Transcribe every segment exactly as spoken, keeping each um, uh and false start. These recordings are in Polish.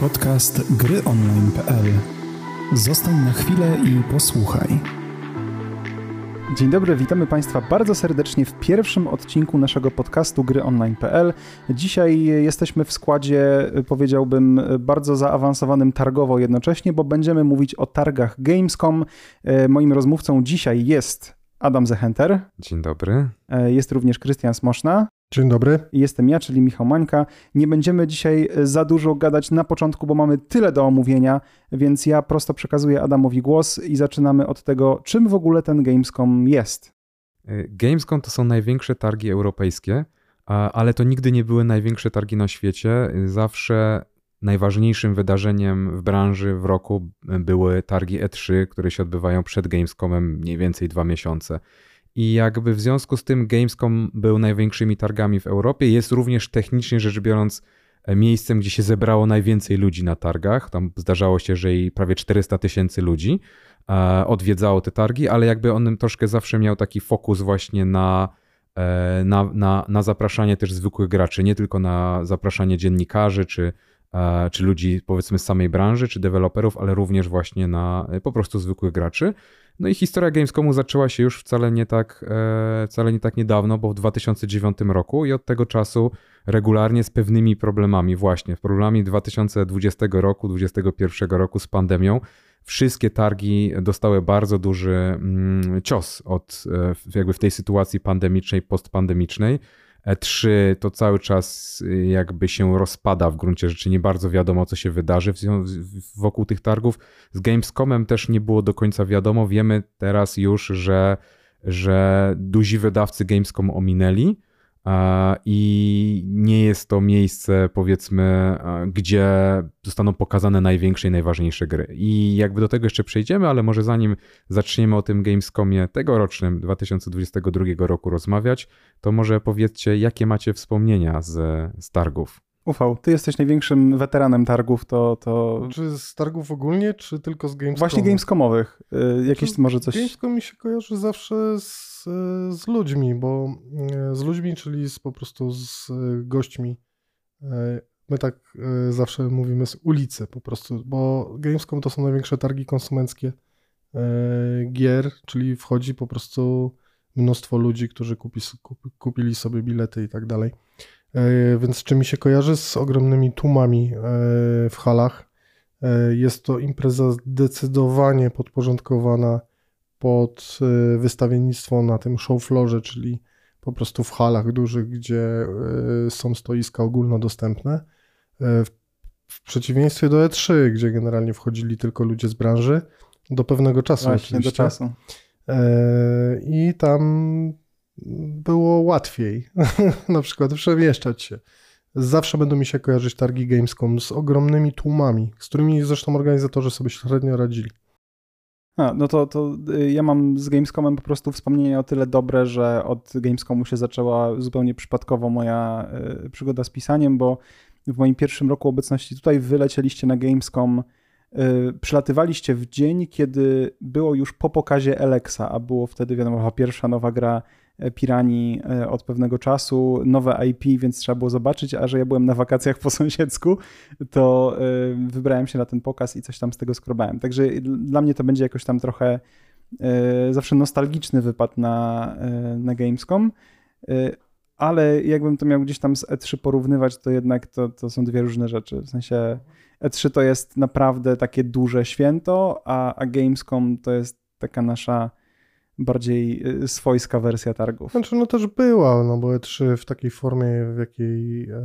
podcast gry online kropka p l. Zostań na chwilę i posłuchaj. Dzień dobry, witamy Państwa bardzo serdecznie w pierwszym odcinku naszego podcastu gry online kropka p l. Dzisiaj jesteśmy w składzie, powiedziałbym, bardzo zaawansowanym targowo jednocześnie, bo będziemy mówić o targach Gamescom. Moim rozmówcą dzisiaj jest Adam Zehenter. Dzień dobry. Jest również Krystian Smoszna. Dzień dobry. Jestem ja, czyli Michał Mańka. Nie będziemy dzisiaj za dużo gadać na początku, bo mamy tyle do omówienia, więc ja prosto przekazuję Adamowi głos i zaczynamy od tego, czym w ogóle ten Gamescom jest. Gamescom to są największe targi europejskie, ale to nigdy nie były największe targi na świecie. Zawsze najważniejszym wydarzeniem w branży w roku były targi E trzy, które się odbywają przed Gamescomem mniej więcej dwa miesiące. I jakby w związku z tym Gamescom był największymi targami w Europie. Jest również technicznie rzecz biorąc miejscem, gdzie się zebrało najwięcej ludzi na targach. Tam zdarzało się, że i prawie czterysta tysięcy ludzi odwiedzało te targi, ale jakby on troszkę zawsze miał taki fokus właśnie na, na, na, na zapraszanie też zwykłych graczy, nie tylko na zapraszanie dziennikarzy czy czy ludzi powiedzmy z samej branży, czy deweloperów, ale również właśnie na po prostu zwykłych graczy. No i historia Gamescomu zaczęła się już wcale nie tak, wcale nie tak niedawno, bo w dwa tysiące dziewiątym roku i od tego czasu regularnie z pewnymi problemami właśnie, problemami dwa tysiące dwudziestego roku, dwa tysiące dwudziestego pierwszego roku z pandemią, wszystkie targi dostały bardzo duży cios od, jakby w tej sytuacji pandemicznej, postpandemicznej. E trzy to cały czas jakby się rozpada w gruncie rzeczy, nie bardzo wiadomo co się wydarzy wokół tych targów. Z Gamescomem też nie było do końca wiadomo, wiemy teraz już, że, że duzi wydawcy Gamescom ominęli i nie jest to miejsce powiedzmy, gdzie zostaną pokazane największe i najważniejsze gry. I jakby do tego jeszcze przejdziemy, ale może zanim zaczniemy o tym Gamescomie tegorocznym dwa tysiące dwudziestego drugiego roku rozmawiać, to może powiedzcie, jakie macie wspomnienia z, z targów. Ufał, ty jesteś największym weteranem targów, to, to... Czy z targów ogólnie, czy tylko z Gamescomowych? Właśnie Gamescomowych. Y, jakieś czy może coś... Gamescom mi się kojarzy zawsze z, z ludźmi, bo z ludźmi, czyli z, po prostu z gośćmi. My tak zawsze mówimy z ulicy po prostu, bo Gamescom to są największe targi konsumenckie gier, czyli wchodzi po prostu mnóstwo ludzi, którzy kupi, kup, kupili sobie bilety i tak dalej. Więc czy mi się kojarzy z ogromnymi tłumami w halach. Jest to impreza zdecydowanie podporządkowana pod wystawiennictwo na tym show floorze, czyli po prostu w halach dużych, gdzie są stoiska ogólnodostępne. W przeciwieństwie do E trzy, gdzie generalnie wchodzili tylko ludzie z branży, do pewnego czasu. Właśnie, do czasu. I tam było łatwiej na przykład przemieszczać się. Zawsze będą mi się kojarzyć targi Gamescom z ogromnymi tłumami, z którymi zresztą organizatorzy sobie średnio radzili. A, no to, to ja mam z Gamescomem po prostu wspomnienia o tyle dobre, że od Gamescomu się zaczęła zupełnie przypadkowo moja przygoda z pisaniem, bo w moim pierwszym roku obecności tutaj wylecieliście na Gamescom. Przylatywaliście w dzień, kiedy było już po pokazie Eleksa, a było wtedy, wiadomo, pierwsza nowa gra Pirani od pewnego czasu, nowe I P, więc trzeba było zobaczyć, a że ja byłem na wakacjach po sąsiedzku, to wybrałem się na ten pokaz i coś tam z tego skrobałem. Także dla mnie to będzie jakoś tam trochę zawsze nostalgiczny wypad na, na Gamescom, ale jakbym to miał gdzieś tam z E trzy porównywać, to jednak to, to są dwie różne rzeczy. W sensie E trzy to jest naprawdę takie duże święto, a, a Gamescom to jest taka nasza bardziej swojska wersja targów. Znaczy no też była, no bo E trzy w takiej formie, w jakiej e,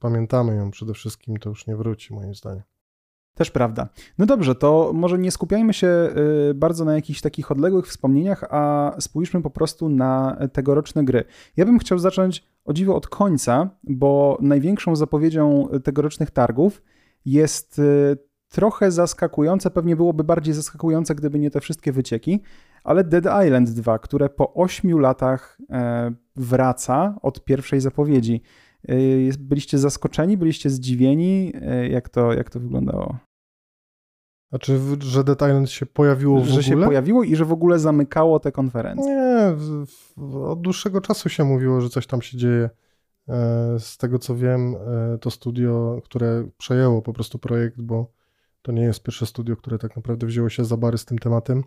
pamiętamy ją przede wszystkim, to już nie wróci moim zdaniem. Też prawda. No dobrze, to może nie skupiajmy się bardzo na jakichś takich odległych wspomnieniach, a spójrzmy po prostu na tegoroczne gry. Ja bym chciał zacząć o dziwo od końca, bo największą zapowiedzią tegorocznych targów jest trochę zaskakujące, pewnie byłoby bardziej zaskakujące, gdyby nie te wszystkie wycieki, ale Dead Island dwa, które po ośmiu latach wraca od pierwszej zapowiedzi. Byliście zaskoczeni, byliście zdziwieni? Jak to, jak to wyglądało? Znaczy, że Dead Island się pojawiło w że ogóle? Że się pojawiło i że w ogóle zamykało te konferencje. Nie, w, w, od dłuższego czasu się mówiło, że coś tam się dzieje. Z tego co wiem, to studio, które przejęło po prostu projekt, bo to nie jest pierwsze studio, które tak naprawdę wzięło się za bary z tym tematem.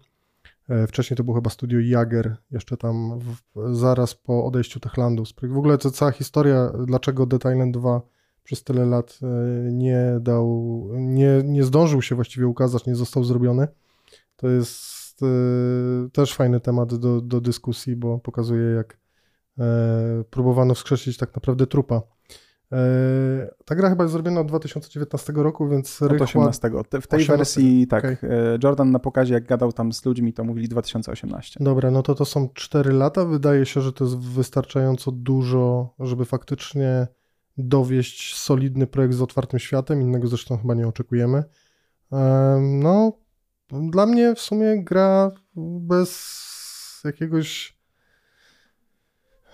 Wcześniej to było chyba studio Jager, jeszcze tam w, zaraz po odejściu Techlandu. W ogóle to cała historia, dlaczego Dead Island dwa przez tyle lat nie dał, nie, nie zdążył się właściwie ukazać, nie został zrobiony. To jest y, też fajny temat do, do dyskusji, bo pokazuje, jak y, próbowano wskrzesić tak naprawdę trupa. Ta gra chyba jest zrobiona od dwa tysiące dziewiętnastego roku, więc... Od osiemnastego. W tej osiemnastego wersji tak. Okay. Jordan na pokazie, jak gadał tam z ludźmi, to mówili dwa tysiące osiemnasty. Dobra, no to to są cztery lata. Wydaje się, że to jest wystarczająco dużo, żeby faktycznie dowieść solidny projekt z otwartym światem. Innego zresztą chyba nie oczekujemy. No, dla mnie w sumie gra bez jakiegoś...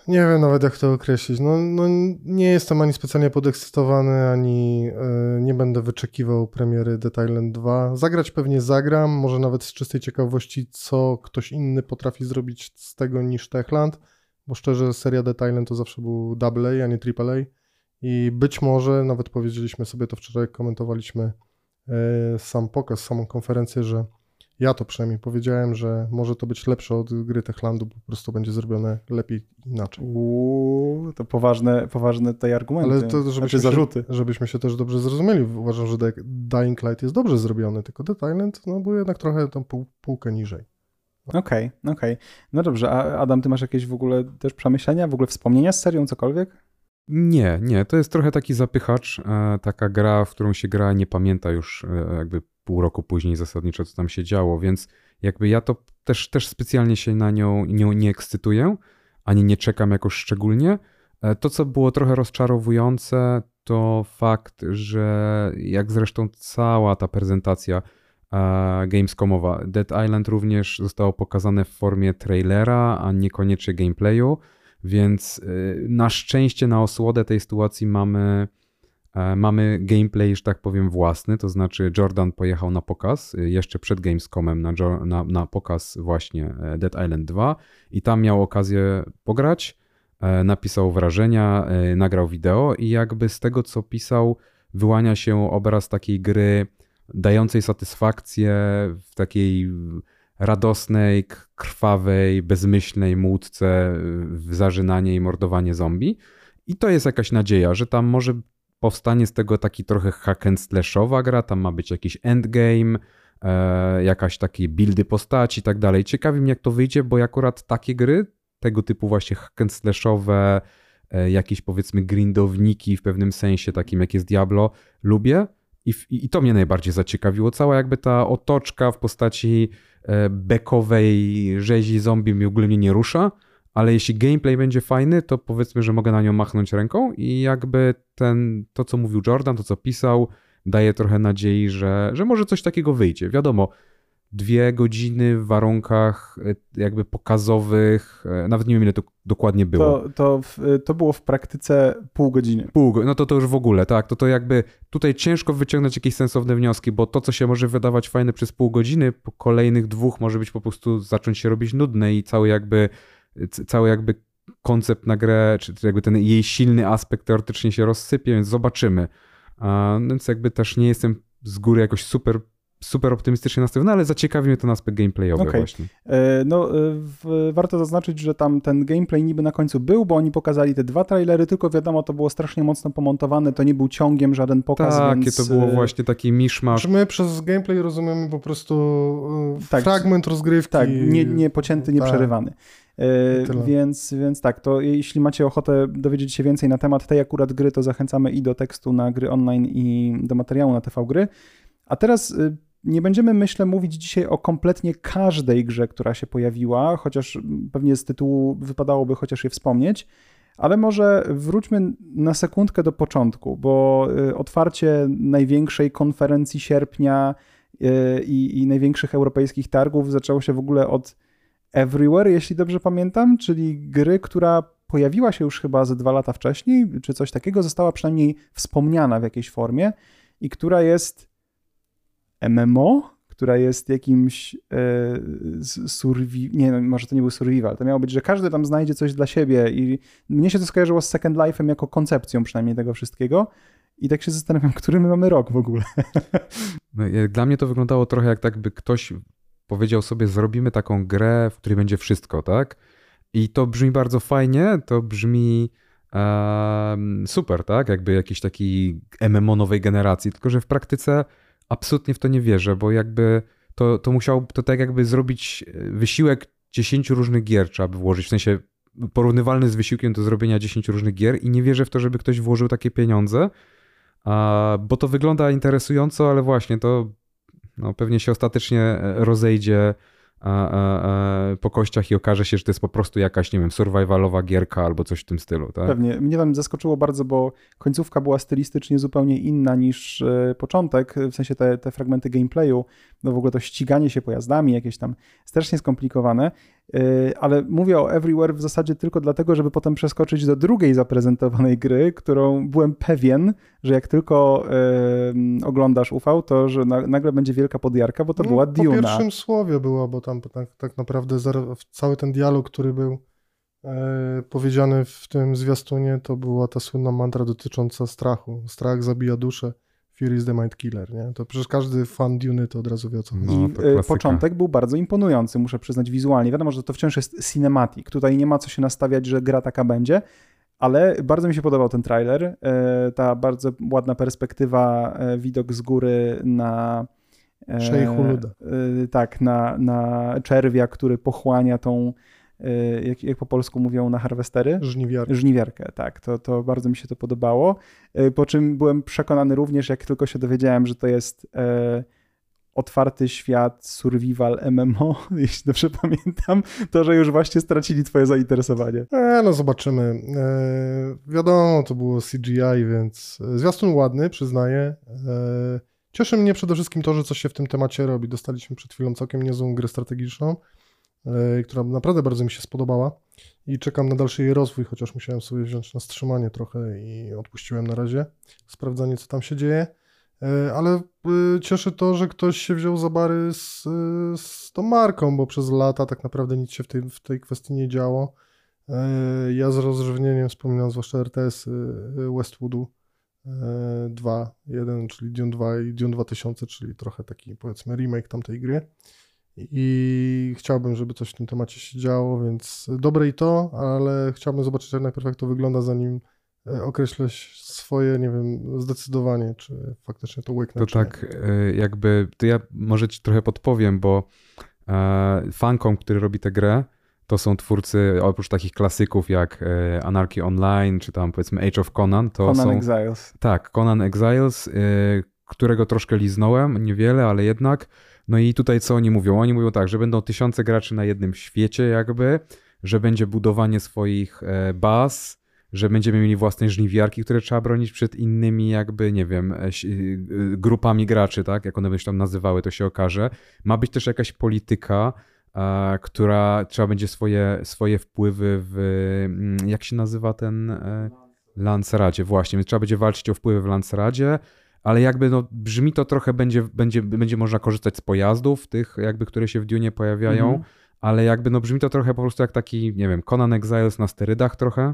Nie wiem nawet, jak to określić. No, no, nie jestem ani specjalnie podekscytowany, ani yy, nie będę wyczekiwał premiery Dead Island dwa. Zagrać pewnie zagram, może nawet z czystej ciekawości, co ktoś inny potrafi zrobić z tego niż Techland, bo szczerze seria Dead Island to zawsze był double A, a nie triple A. I być może, nawet powiedzieliśmy sobie to wczoraj, komentowaliśmy yy, sam pokaz, samą konferencję, że ja to przynajmniej powiedziałem, że może to być lepsze od gry Techlandu, bo po prostu będzie zrobione lepiej inaczej. Uuu, to poważne, poważne tutaj argumenty, ale to, żebyśmy znaczy zarzuty. Się, żebyśmy się też dobrze zrozumieli. Uważam, że Dying Light jest dobrze zrobiony, tylko Dead Island no, był jednak trochę tą pół, półkę niżej. Okej, okej. okej, okej. No dobrze, a Adam, ty masz jakieś w ogóle też przemyślenia, w ogóle wspomnienia z serią, cokolwiek? Nie, nie, to jest trochę taki zapychacz, taka gra, w którą się gra nie pamięta już jakby pół roku później zasadniczo, co tam się działo, więc jakby ja to też, też specjalnie się na nią, nią nie ekscytuję, ani nie czekam jakoś szczególnie. To, co było trochę rozczarowujące, to fakt, że jak zresztą cała ta prezentacja Gamescomowa, Dead Island również zostało pokazane w formie trailera, a niekoniecznie gameplayu, więc na szczęście na osłodę tej sytuacji mamy Mamy gameplay, że tak powiem, własny, to znaczy Jordan pojechał na pokaz jeszcze przed Gamescomem na, na, na pokaz właśnie Dead Island dwa i tam miał okazję pograć, napisał wrażenia, nagrał wideo i jakby z tego, co pisał, wyłania się obraz takiej gry dającej satysfakcję w takiej radosnej, krwawej, bezmyślnej módce w zażynanie i mordowanie zombie i to jest jakaś nadzieja, że tam może powstanie z tego taki trochę hack and slashowa gra, tam ma być jakiś endgame, e, jakaś takie buildy postaci i tak dalej. Ciekawi mnie, jak to wyjdzie, bo akurat takie gry, tego typu właśnie hack and slashowe, e, jakieś powiedzmy grindowniki w pewnym sensie, takim jak jest Diablo, lubię i, i, i to mnie najbardziej zaciekawiło. Cała jakby ta otoczka w postaci e, bekowej rzezi zombie mi w ogóle mnie nie rusza. Ale jeśli gameplay będzie fajny, to powiedzmy, że mogę na nią machnąć ręką i jakby ten, to, co mówił Jordan, to, co pisał, daje trochę nadziei, że, że może coś takiego wyjdzie. Wiadomo, dwie godziny w warunkach jakby pokazowych, nawet nie wiem, ile to dokładnie było. To, to, w, to było w praktyce pół godziny. Pół, no to to już w ogóle, tak. To, to jakby tutaj ciężko wyciągnąć jakieś sensowne wnioski, bo to, co się może wydawać fajne przez pół godziny, po kolejnych dwóch może być po prostu zacząć się robić nudne i cały jakby... cały jakby koncept na grę, czy jakby ten jej silny aspekt teoretycznie się rozsypie, więc zobaczymy. Więc jakby też nie jestem z góry jakoś super, super optymistycznie nastawiony, ale zaciekawi mnie ten aspekt gameplayowy okay. właśnie. No w, warto zaznaczyć, że tam ten gameplay niby na końcu był, bo oni pokazali te dwa trailery, tylko wiadomo, to było strasznie mocno pomontowane, to nie był ciągiem żaden pokaz, tak, więc... to było właśnie taki miszmasz. My przez gameplay rozumiemy po prostu tak, fragment rozgrywki. Tak, nie, nie pocięty, nie tak. przerywany. Yy, więc, więc tak, to jeśli macie ochotę dowiedzieć się więcej na temat tej akurat gry, to zachęcamy i do tekstu na Gry Online i do materiału na T V Gry. A teraz yy, nie będziemy, myślę, mówić dzisiaj o kompletnie każdej grze, która się pojawiła, chociaż pewnie z tytułu wypadałoby chociaż je wspomnieć, ale może wróćmy na sekundkę do początku, bo yy, otwarcie największej konferencji sierpnia yy, i, i największych europejskich targów zaczęło się w ogóle od Everywhere, jeśli dobrze pamiętam, czyli gry, która pojawiła się już chyba ze dwa lata wcześniej, czy coś takiego, została przynajmniej wspomniana w jakiejś formie i która jest M M O, która jest jakimś e, survi... nie no, może to nie był survival, to miało być, że każdy tam znajdzie coś dla siebie i mnie się to skojarzyło z Second Life'em jako koncepcją przynajmniej tego wszystkiego i tak się zastanawiam, który my mamy rok w ogóle. Dla mnie to wyglądało trochę jak tak, by ktoś powiedział sobie, zrobimy taką grę, w której będzie wszystko, tak? I to brzmi bardzo fajnie, to brzmi um, super, tak? Jakby jakiś taki M M O nowej generacji, tylko że w praktyce absolutnie w to nie wierzę, bo jakby to, to musiał, to tak jakby zrobić wysiłek dziesięciu różnych gier trzeba by włożyć, w sensie porównywalny z wysiłkiem do zrobienia dziesięciu różnych gier i nie wierzę w to, żeby ktoś włożył takie pieniądze, a, bo to wygląda interesująco, ale właśnie to no, pewnie się ostatecznie rozejdzie a, a, a, po kościach i okaże się, że to jest po prostu jakaś, nie wiem, survivalowa gierka albo coś w tym stylu. Tak? Pewnie. Mnie tam zaskoczyło bardzo, bo końcówka była stylistycznie zupełnie inna niż e, początek, w sensie te, te fragmenty gameplayu, no w ogóle to ściganie się pojazdami jakieś tam strasznie skomplikowane, e, ale mówię o Everywhere w zasadzie tylko dlatego, żeby potem przeskoczyć do drugiej zaprezentowanej gry, którą byłem pewien, że jak tylko e, oglądasz U V, to że na, nagle będzie wielka podjarka, bo to no, była po Duna. Po pierwszym słowie była, bo tam tak, tak naprawdę cały ten dialog, który był e, powiedziany w tym zwiastunie, to była ta słynna mantra dotycząca strachu. Strach zabija duszę. Fear is the Mind Killer, nie? To przecież każdy fan Duny to od razu wie o co chodzi. No, I początek był bardzo imponujący, muszę przyznać, wizualnie. Wiadomo, że to wciąż jest cinematic. Tutaj nie ma co się nastawiać, że gra taka będzie, ale bardzo mi się podobał ten trailer. Ta bardzo ładna perspektywa, widok z góry na... Szejchu Luda. Tak, na, na czerwia, który pochłania tą... Jak, jak po polsku mówią na harwestery? Żniwiarkę. Żniwiarkę, tak. To, to bardzo mi się to podobało. Po czym byłem przekonany również, jak tylko się dowiedziałem, że to jest e, otwarty świat, survival, M M O, jeśli dobrze pamiętam, to, że już właśnie stracili twoje zainteresowanie. E, no zobaczymy. E, wiadomo, to było C G I, więc zwiastun ładny, przyznaję. E, cieszy mnie przede wszystkim to, że coś się w tym temacie robi. Dostaliśmy przed chwilą całkiem niezłą grę strategiczną, która naprawdę bardzo mi się spodobała i czekam na dalszy jej rozwój, chociaż musiałem sobie wziąć na wstrzymanie trochę i odpuściłem na razie sprawdzanie, co tam się dzieje, ale cieszy to, że ktoś się wziął za bary z, z tą marką, bo przez lata tak naprawdę nic się w tej, w tej kwestii nie działo. Ja z rozrzewnieniem wspominam zwłaszcza R T S Westwoodu dwa jeden, czyli Dune dwa i Dune dwa tysiące, czyli trochę taki powiedzmy remake tamtej gry. I chciałbym, żeby coś w tym temacie się działo, więc dobre i to, ale chciałbym zobaczyć jak najpierw jak to wygląda, zanim określę swoje, nie wiem, zdecydowanie, czy faktycznie to łyknę. To tak nie. Jakby, to ja może ci trochę podpowiem, bo fankom, który robi tę grę, to są twórcy, oprócz takich klasyków jak Anarchy Online, czy tam powiedzmy Age of Conan, to Conan są... Conan Exiles. Tak, Conan Exiles, którego troszkę liznąłem, niewiele, ale jednak. No i tutaj co oni mówią? Oni mówią tak, że będą tysiące graczy na jednym świecie jakby, że będzie budowanie swoich baz, że będziemy mieli własne żniwiarki, które trzeba bronić przed innymi jakby, nie wiem, grupami graczy, tak? Jak one będą się tam nazywały, to się okaże. Ma być też jakaś polityka, która trzeba będzie swoje, swoje wpływy w... Jak się nazywa ten... Lansradzie, właśnie. Więc trzeba będzie walczyć o wpływy w Lansradzie. Ale jakby no, brzmi to trochę, będzie, będzie, będzie można korzystać z pojazdów tych jakby, które się w Dunie pojawiają, mm-hmm. ale jakby no brzmi to trochę po prostu jak taki, nie wiem, Conan Exiles na sterydach trochę.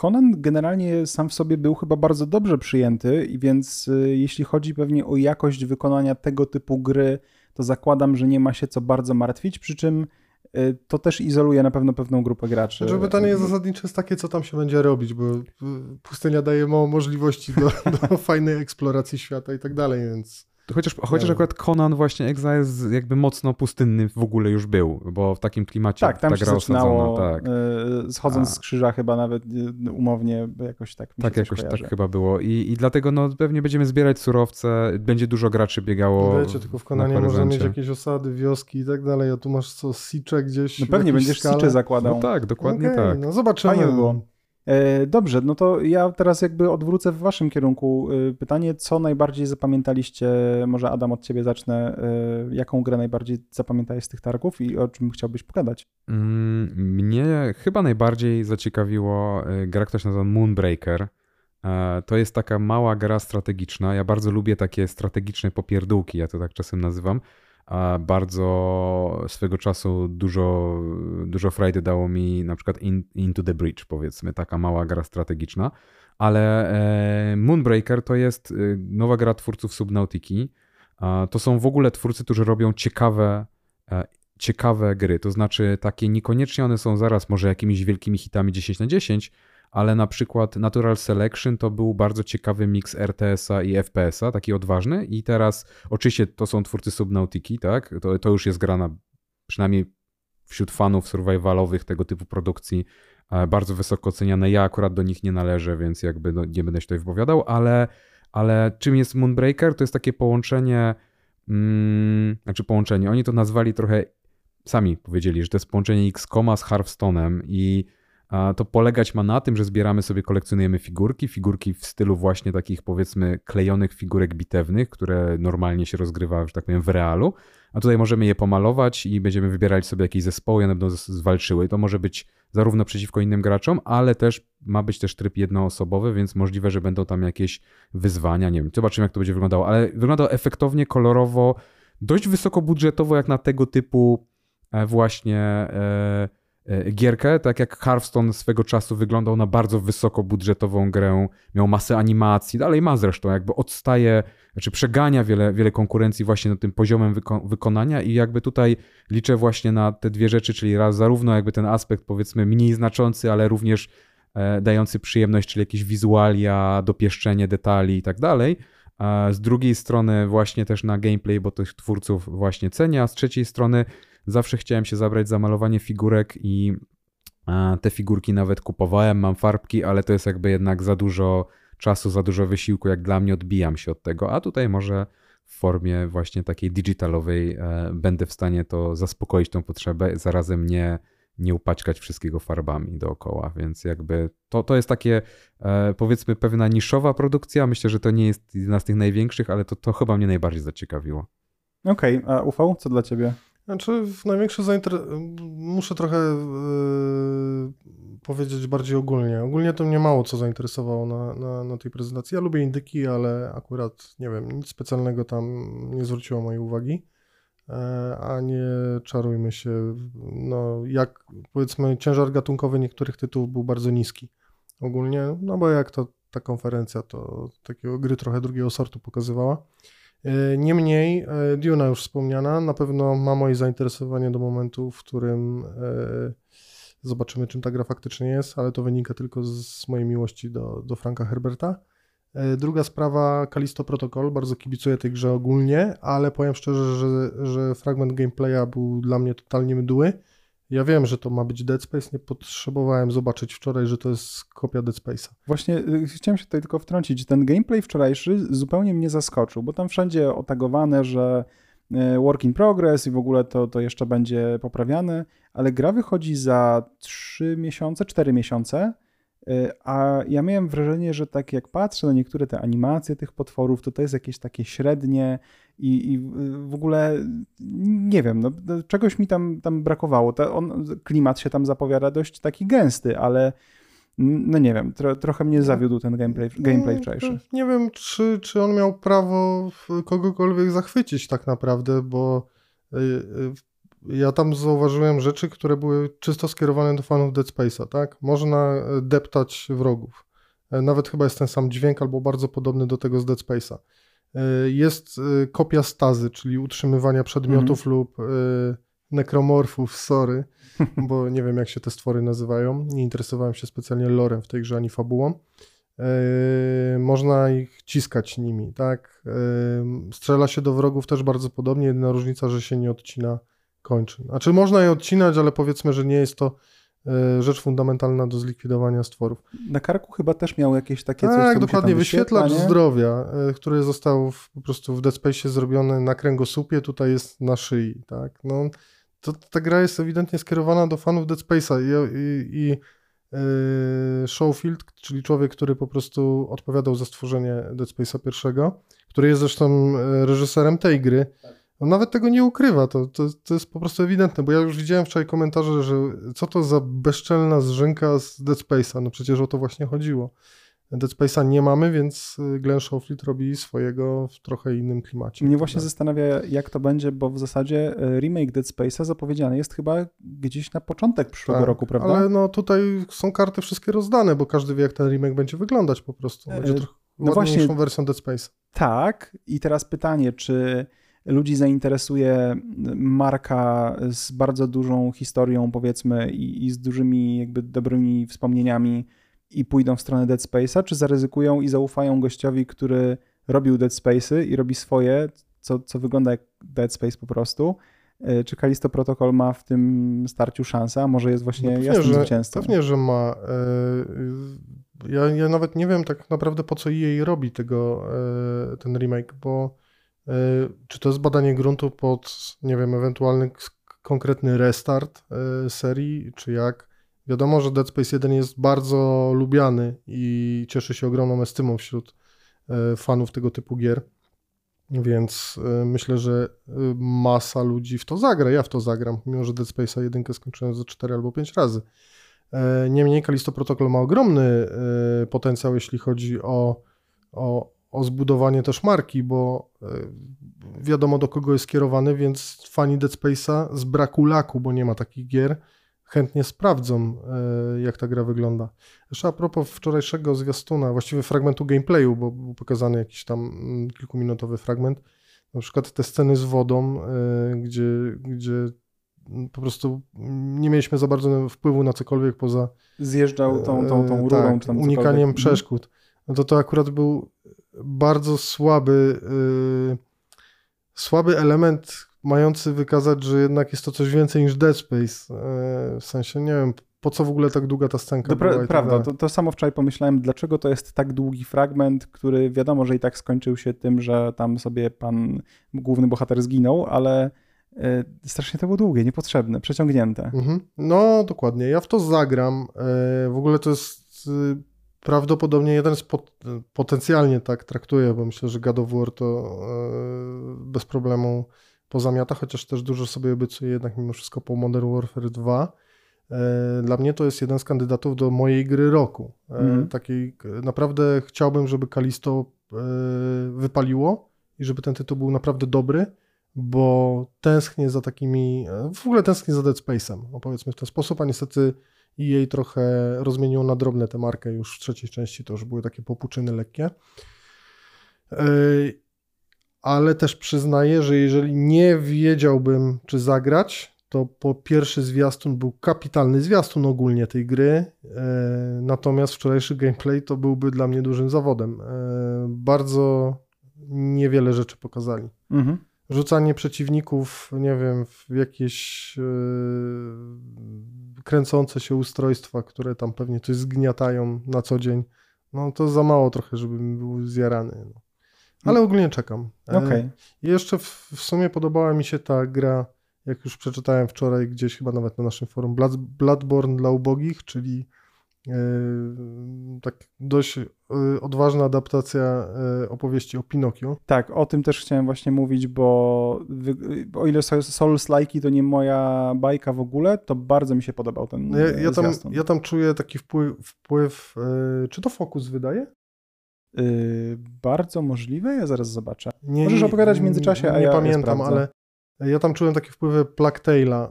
Conan generalnie sam w sobie był chyba bardzo dobrze przyjęty i więc jeśli chodzi pewnie o jakość wykonania tego typu gry, to zakładam, że nie ma się co bardzo martwić, przy czym to też izoluje na pewno pewną grupę graczy. Znaczy, pytanie zasadnicze jest takie, co tam się będzie robić, bo pustynia daje mało możliwości do, do fajnej eksploracji świata i tak dalej, więc... Chociaż, chociaż akurat Conan właśnie Exiles jakby mocno pustynny w ogóle już był, bo w takim klimacie tak, tam ta się gra zaczynało, osadzona, tak. Schodząc A. z krzyża chyba nawet umownie jakoś tak mi się Tak jakoś tak chyba było i, i dlatego no pewnie będziemy zbierać surowce, będzie dużo graczy biegało. Wiecie, tylko w Konanie można mieć jakieś osady, wioski i tak dalej, a tu masz co, sicze gdzieś? No pewnie będziesz skale. sicze zakładał. No tak, dokładnie okay, tak. No zobaczymy. Fajnie było. Dobrze, no to ja teraz jakby odwrócę w waszym kierunku pytanie, co najbardziej zapamiętaliście, może Adam od ciebie zacznę, jaką grę najbardziej zapamiętałeś z tych targów i o czym chciałbyś pogadać? Mnie chyba najbardziej zaciekawiło gra, która się nazywa Moonbreaker. To jest taka mała gra strategiczna, ja bardzo lubię takie strategiczne popierdółki, ja to tak czasem nazywam. bardzo swego czasu dużo, dużo frajdy dało mi na przykład in, Into the Breach, powiedzmy, taka mała gra strategiczna, ale Moonbreaker to jest nowa gra twórców Subnautiki. To są w ogóle twórcy, którzy robią ciekawe, ciekawe gry, to znaczy takie niekoniecznie one są zaraz może jakimiś wielkimi hitami dziesięć na dziesięć, ale na przykład Natural Selection to był bardzo ciekawy miks er te esa i ef pe esa, taki odważny, i teraz oczywiście to są twórcy Subnautiki, tak? To, to już jest grana przynajmniej wśród fanów survivalowych tego typu produkcji bardzo wysoko oceniane. Ja akurat do nich nie należę, więc jakby no, nie będę się tutaj wypowiadał, ale, ale czym jest Moonbreaker? To jest takie połączenie, hmm, znaczy połączenie, oni to nazwali trochę, sami powiedzieli, że to jest połączenie X-Coma z Hearthstone'em i to polegać ma na tym, że zbieramy sobie, kolekcjonujemy figurki, figurki w stylu właśnie takich powiedzmy klejonych figurek bitewnych, które normalnie się rozgrywa, że tak powiem, w realu, a tutaj możemy je pomalować i będziemy wybierali sobie jakieś zespoły, one będą zwalczyły. To może być zarówno przeciwko innym graczom, ale też ma być też tryb jednoosobowy, więc możliwe, że będą tam jakieś wyzwania, nie wiem, zobaczymy jak to będzie wyglądało, ale wygląda efektownie, kolorowo, dość wysokobudżetowo jak na tego typu właśnie yy, gierkę, tak jak Hearthstone swego czasu wyglądał na bardzo wysokobudżetową grę, miał masę animacji, dalej ma zresztą, jakby odstaje, znaczy przegania wiele, wiele konkurencji właśnie na tym poziomem wyko- wykonania i jakby tutaj liczę właśnie na te dwie rzeczy, czyli raz zarówno jakby ten aspekt powiedzmy mniej znaczący, ale również e, dający przyjemność, czyli jakieś wizualia, dopieszczenie detali i tak dalej. Z drugiej strony właśnie też na gameplay, bo tych twórców właśnie cenię, a z trzeciej strony zawsze chciałem się zabrać za malowanie figurek i te figurki nawet kupowałem, mam farbki, ale to jest jakby jednak za dużo czasu, za dużo wysiłku, jak dla mnie odbijam się od tego, a tutaj może w formie właśnie takiej digitalowej będę w stanie to zaspokoić tą potrzebę, zarazem nie, nie upaćkać wszystkiego farbami dookoła, więc jakby to, to jest takie powiedzmy pewna niszowa produkcja, myślę, że to nie jest jedna z tych największych, ale to, to chyba mnie najbardziej zaciekawiło. Okej, okay, a Ufał, co dla ciebie? Znaczy w największym zainteresowaniu muszę trochę yy, powiedzieć bardziej ogólnie. Ogólnie to mnie mało co zainteresowało na, na, na tej prezentacji. Ja lubię indyki, ale akurat nie wiem, nic specjalnego tam nie zwróciło mojej uwagi. Yy, a nie czarujmy się, no jak powiedzmy ciężar gatunkowy niektórych tytułów był bardzo niski. Ogólnie, no bo jak to ta konferencja to takiego gry trochę drugiego sortu pokazywała. Niemniej Duna już wspomniana na pewno ma moje zainteresowanie do momentu, w którym zobaczymy czym ta gra faktycznie jest, ale to wynika tylko z mojej miłości do, do Franka Herberta. Druga sprawa, Callisto Protocol, bardzo kibicuję tej grze ogólnie, ale powiem szczerze, że, że fragment gameplaya był dla mnie totalnie mdły. Ja wiem, że to ma być Dead Space, nie potrzebowałem zobaczyć wczoraj, że to jest kopia Dead Space'a. Właśnie chciałem się tutaj tylko wtrącić. Ten gameplay wczorajszy zupełnie mnie zaskoczył, bo tam wszędzie otagowane, że work in progress i w ogóle to, to jeszcze będzie poprawiane, ale gra wychodzi za trzy miesiące, cztery miesiące, a ja miałem wrażenie, że tak jak patrzę na niektóre te animacje tych potworów, to to jest jakieś takie średnie i, i w ogóle nie wiem, no, czegoś mi tam, tam brakowało. Ta, on, klimat się tam zapowiada dość taki gęsty, ale no nie wiem, tro, trochę mnie zawiódł ten gameplay, gameplay wczorajszy. Nie wiem, czy, czy on miał prawo kogokolwiek zachwycić tak naprawdę, bo ja tam zauważyłem rzeczy, które były czysto skierowane do fanów Dead Space'a, tak? Można deptać wrogów. Nawet chyba jest ten sam dźwięk albo bardzo podobny do tego z Dead Space'a. Jest kopia stazy, czyli utrzymywania przedmiotów mm-hmm. lub nekromorfów, sorry, bo nie wiem jak się te stwory nazywają. Nie interesowałem się specjalnie lorem w tej grze ani fabułą. Można ich ciskać nimi, tak? Strzela się do wrogów też bardzo podobnie, jedyna różnica, że się nie odcina kończyn. A czy można je odcinać, ale powiedzmy, że nie jest to y, rzecz fundamentalna do zlikwidowania stworów. Na karku chyba też miał jakieś takie coś, tak, co dokładnie, wyświetlacz wyświetla, zdrowia, y, który został w, po prostu w Dead Space zrobiony na kręgosłupie, tutaj jest na szyi, tak? No, to, ta gra jest ewidentnie skierowana do fanów Dead Space'a i, i, i y, Schofield, czyli człowiek, który po prostu odpowiadał za stworzenie Dead Space'a pierwszego, który jest zresztą reżyserem tej gry, on nawet tego nie ukrywa, to, to, to jest po prostu ewidentne, bo ja już widziałem wczoraj komentarze, że co to za bezczelna zrzynka z Dead Space'a, no przecież o to właśnie chodziło. Dead Space'a nie mamy, więc Glenn Schofield robi swojego w trochę innym klimacie. Mnie właśnie tak zastanawia, jak to będzie, bo w zasadzie remake Dead Space'a zapowiedziany jest chyba gdzieś na początek przyszłego tak, roku, prawda? Ale no tutaj są karty wszystkie rozdane, bo każdy wie, jak ten remake będzie wyglądać po prostu. Będzie e, trochę no ładniejszą wersją Dead Space'a. Tak, i teraz pytanie, czy ludzi zainteresuje marka z bardzo dużą historią, powiedzmy, i, i z dużymi jakby dobrymi wspomnieniami i pójdą w stronę Dead Space'a, czy zaryzykują i zaufają gościowi, który robił Dead Space'y i robi swoje, co, co wygląda jak Dead Space po prostu? Czy Callisto Protocol ma w tym starciu szansę? A może jest właśnie no pewnie, jasnym że, zwycięzcą? Pewnie, że ma. Ja, ja nawet nie wiem tak naprawdę, po co E A robi tego, ten remake, bo czy to jest badanie gruntu pod, nie wiem, ewentualny konkretny restart serii, czy jak? Wiadomo, że Dead Space jeden jest bardzo lubiany i cieszy się ogromną estymą wśród fanów tego typu gier, więc myślę, że masa ludzi w to zagra. Ja w to zagram, mimo że Dead Space'a jedynkę skończyłem za cztery albo pięć razy. Niemniej Callisto Protocol ma ogromny potencjał, jeśli chodzi o, o, o zbudowanie też marki, bo wiadomo, do kogo jest skierowany, więc fani Dead Space'a z braku laku, bo nie ma takich gier, chętnie sprawdzą, jak ta gra wygląda. Jeszcze a propos wczorajszego zwiastuna, właściwie fragmentu gameplayu, bo był pokazany jakiś tam kilkuminutowy fragment, na przykład te sceny z wodą, gdzie, gdzie po prostu nie mieliśmy za bardzo wpływu na cokolwiek poza zjeżdżał tą, tą, tą rurą, tak, czy tam unikaniem cokolwiek przeszkód. No to to akurat był bardzo słaby, yy, słaby element, mający wykazać, że jednak jest to coś więcej niż Dead Space. W sensie, nie wiem, po co w ogóle tak długa ta scenka pra- była. Prawda, tak to, to samo wczoraj pomyślałem, dlaczego to jest tak długi fragment, który wiadomo, że i tak skończył się tym, że tam sobie pan główny bohater zginął, ale y, strasznie to było długie, niepotrzebne, przeciągnięte. Mhm. No, dokładnie. Ja w to zagram. Y, w ogóle to jest y, prawdopodobnie jeden z pot- potencjalnie tak traktuję, bo myślę, że God of War to y, bez problemu pozamiata, chociaż też dużo sobie obiecuję jednak mimo wszystko po Modern Warfare dwa. Dla mnie to jest jeden z kandydatów do mojej gry roku. Mm. Takiej naprawdę chciałbym, żeby Callisto wypaliło i żeby ten tytuł był naprawdę dobry, bo tęsknię za takimi, w ogóle tęsknię za Dead Space'em, opowiedzmy w ten sposób, a niestety E A trochę rozmieniło na drobne tę markę już w trzeciej części, to już były takie popłuczyny lekkie. Ale też przyznaję, że jeżeli nie wiedziałbym, czy zagrać, to po pierwszy zwiastun był kapitalny zwiastun ogólnie tej gry, natomiast wczorajszy gameplay to byłby dla mnie dużym zawodem. Bardzo niewiele rzeczy pokazali. Mhm. Rzucanie przeciwników, nie wiem, w jakieś kręcące się ustrojstwa, które tam pewnie coś zgniatają na co dzień, no to za mało trochę, żebym był zjarany. No. Ale ogólnie czekam. Okay. E, jeszcze w, w sumie podobała mi się ta gra, jak już przeczytałem wczoraj gdzieś, chyba nawet na naszym forum, Blood, Bloodborne dla ubogich, czyli e, tak dość e, odważna adaptacja e, opowieści o Pinokio. Tak, o tym też chciałem właśnie mówić, bo wy, o ile Souls-like'i to nie moja bajka w ogóle, to bardzo mi się podobał ten ja, ja tam Ja tam czuję taki wpływ, wpływ e, czy to Focus wydaje? Yy, bardzo możliwe, ja zaraz zobaczę. Nie, możesz opowiadać w międzyczasie, a nie ja pamiętam, ale ja tam czułem takie wpływy Plague Tale'a.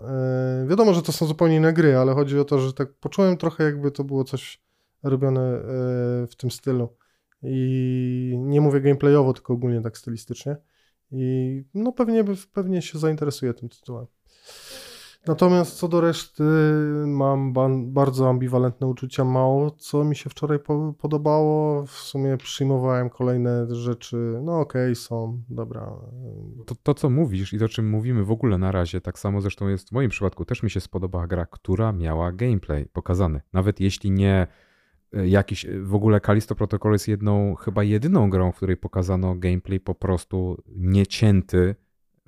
Yy, wiadomo, że to są zupełnie inne gry, ale chodzi o to, że tak poczułem trochę, jakby to było coś robione yy, w tym stylu. I nie mówię gameplayowo, tylko ogólnie tak stylistycznie. I no pewnie, pewnie się zainteresuję tym tytułem. Natomiast co do reszty mam ban- bardzo ambiwalentne uczucia, mało co mi się wczoraj po- podobało, w sumie przyjmowałem kolejne rzeczy, no okej, okay, są, dobra. To, to co mówisz i to czym mówimy w ogóle na razie, tak samo zresztą jest w moim przypadku, też mi się spodobała gra, która miała gameplay pokazany, nawet jeśli nie jakiś, w ogóle Callisto Protocol jest jedną, chyba jedyną grą, w której pokazano gameplay, po prostu niecięty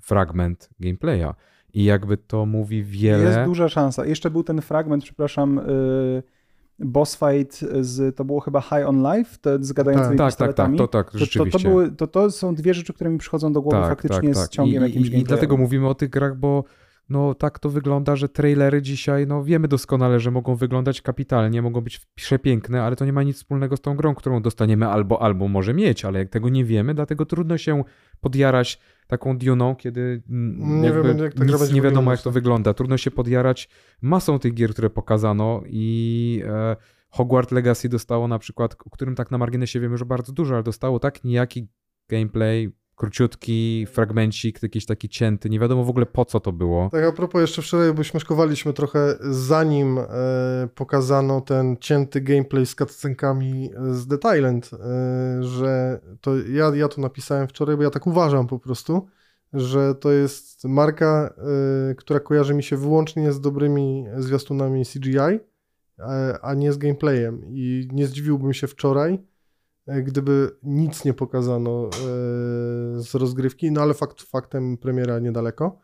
fragment gameplaya. I jakby to mówi wiele. Jest duża szansa. Jeszcze był ten fragment, przepraszam, yy, boss fight, z, to było chyba High on Life, te z gadającymi tak, pistoletami. Tak, tak, tak, to, rzeczywiście. To, to, były, to, to są dwie rzeczy, które mi przychodzą do głowy tak, faktycznie tak, tak. z ciągiem I, jakimś gameplay. I dlatego mówimy o tych grach, bo no tak to wygląda, że trailery dzisiaj, no wiemy doskonale, że mogą wyglądać kapitalnie, mogą być przepiękne, ale to nie ma nic wspólnego z tą grą, którą dostaniemy albo, albo może mieć, ale jak tego nie wiemy, dlatego trudno się podjarać taką Duną, kiedy nie, wiem, jak nic nie wiadomo wygląda. Jak to wygląda. Trudno się podjarać masą tych gier, które pokazano i e, Hogwarts Legacy dostało na przykład, o którym tak na marginesie wiemy, że bardzo dużo, ale dostało tak nijaki gameplay, króciutki fragmencik, jakiś taki cięty, nie wiadomo w ogóle po co to było. Tak a propos jeszcze wczoraj, bo śmieszkowaliśmy trochę zanim e, pokazano ten cięty gameplay z cutscenkami z Dead Island, e, że to ja, ja to napisałem wczoraj, bo ja tak uważam po prostu, że to jest marka, e, która kojarzy mi się wyłącznie z dobrymi zwiastunami C G I, e, a nie z gameplayem i nie zdziwiłbym się wczoraj, gdyby nic nie pokazano z rozgrywki, no ale fakt faktem premiera niedaleko,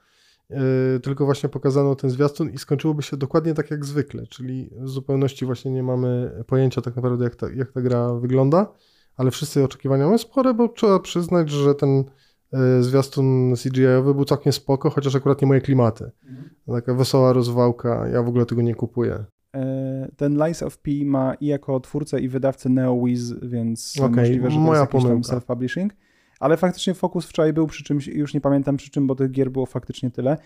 tylko właśnie pokazano ten zwiastun i skończyłoby się dokładnie tak jak zwykle, czyli w zupełności właśnie nie mamy pojęcia tak naprawdę jak ta, jak ta gra wygląda, ale wszyscy oczekiwania mamy spore, bo trzeba przyznać, że ten zwiastun C G I-owy był całkiem spoko, chociaż akurat nie moje klimaty. Taka wesoła rozwałka, ja w ogóle tego nie kupuję. Ten Lies of P ma i jako twórcę i wydawcę NeoWiz, więc okay, możliwe, że to jest jakiś tam self-publishing. Ale faktycznie fokus wczoraj był przy czymś, już nie pamiętam przy czym, bo tych gier było faktycznie tyle.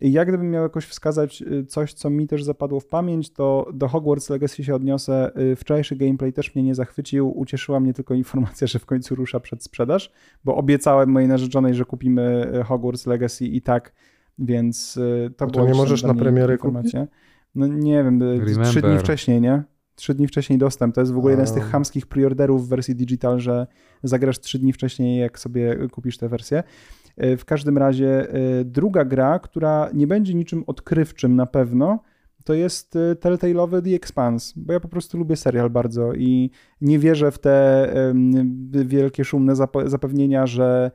Ja gdybym miał jakoś wskazać coś, co mi też zapadło w pamięć, to do Hogwarts Legacy się odniosę. Wczorajszy gameplay też mnie nie zachwycił. Ucieszyła mnie tylko informacja, że w końcu rusza przedsprzedaż, bo obiecałem mojej narzeczonej, że kupimy Hogwarts Legacy i tak, więc to, to była nie możesz na premierę informacja. Kupić? No nie wiem, Remember. trzy dni wcześniej, nie? Trzy dni wcześniej dostęp. To jest w ogóle jeden z tych chamskich preorderów w wersji digital, że zagrasz trzy dni wcześniej, jak sobie kupisz tę wersję. W każdym razie druga gra, która nie będzie niczym odkrywczym na pewno, to jest Telltale'owy The Expanse, bo ja po prostu lubię serial bardzo i nie wierzę w te wielkie, szumne zapewnienia, że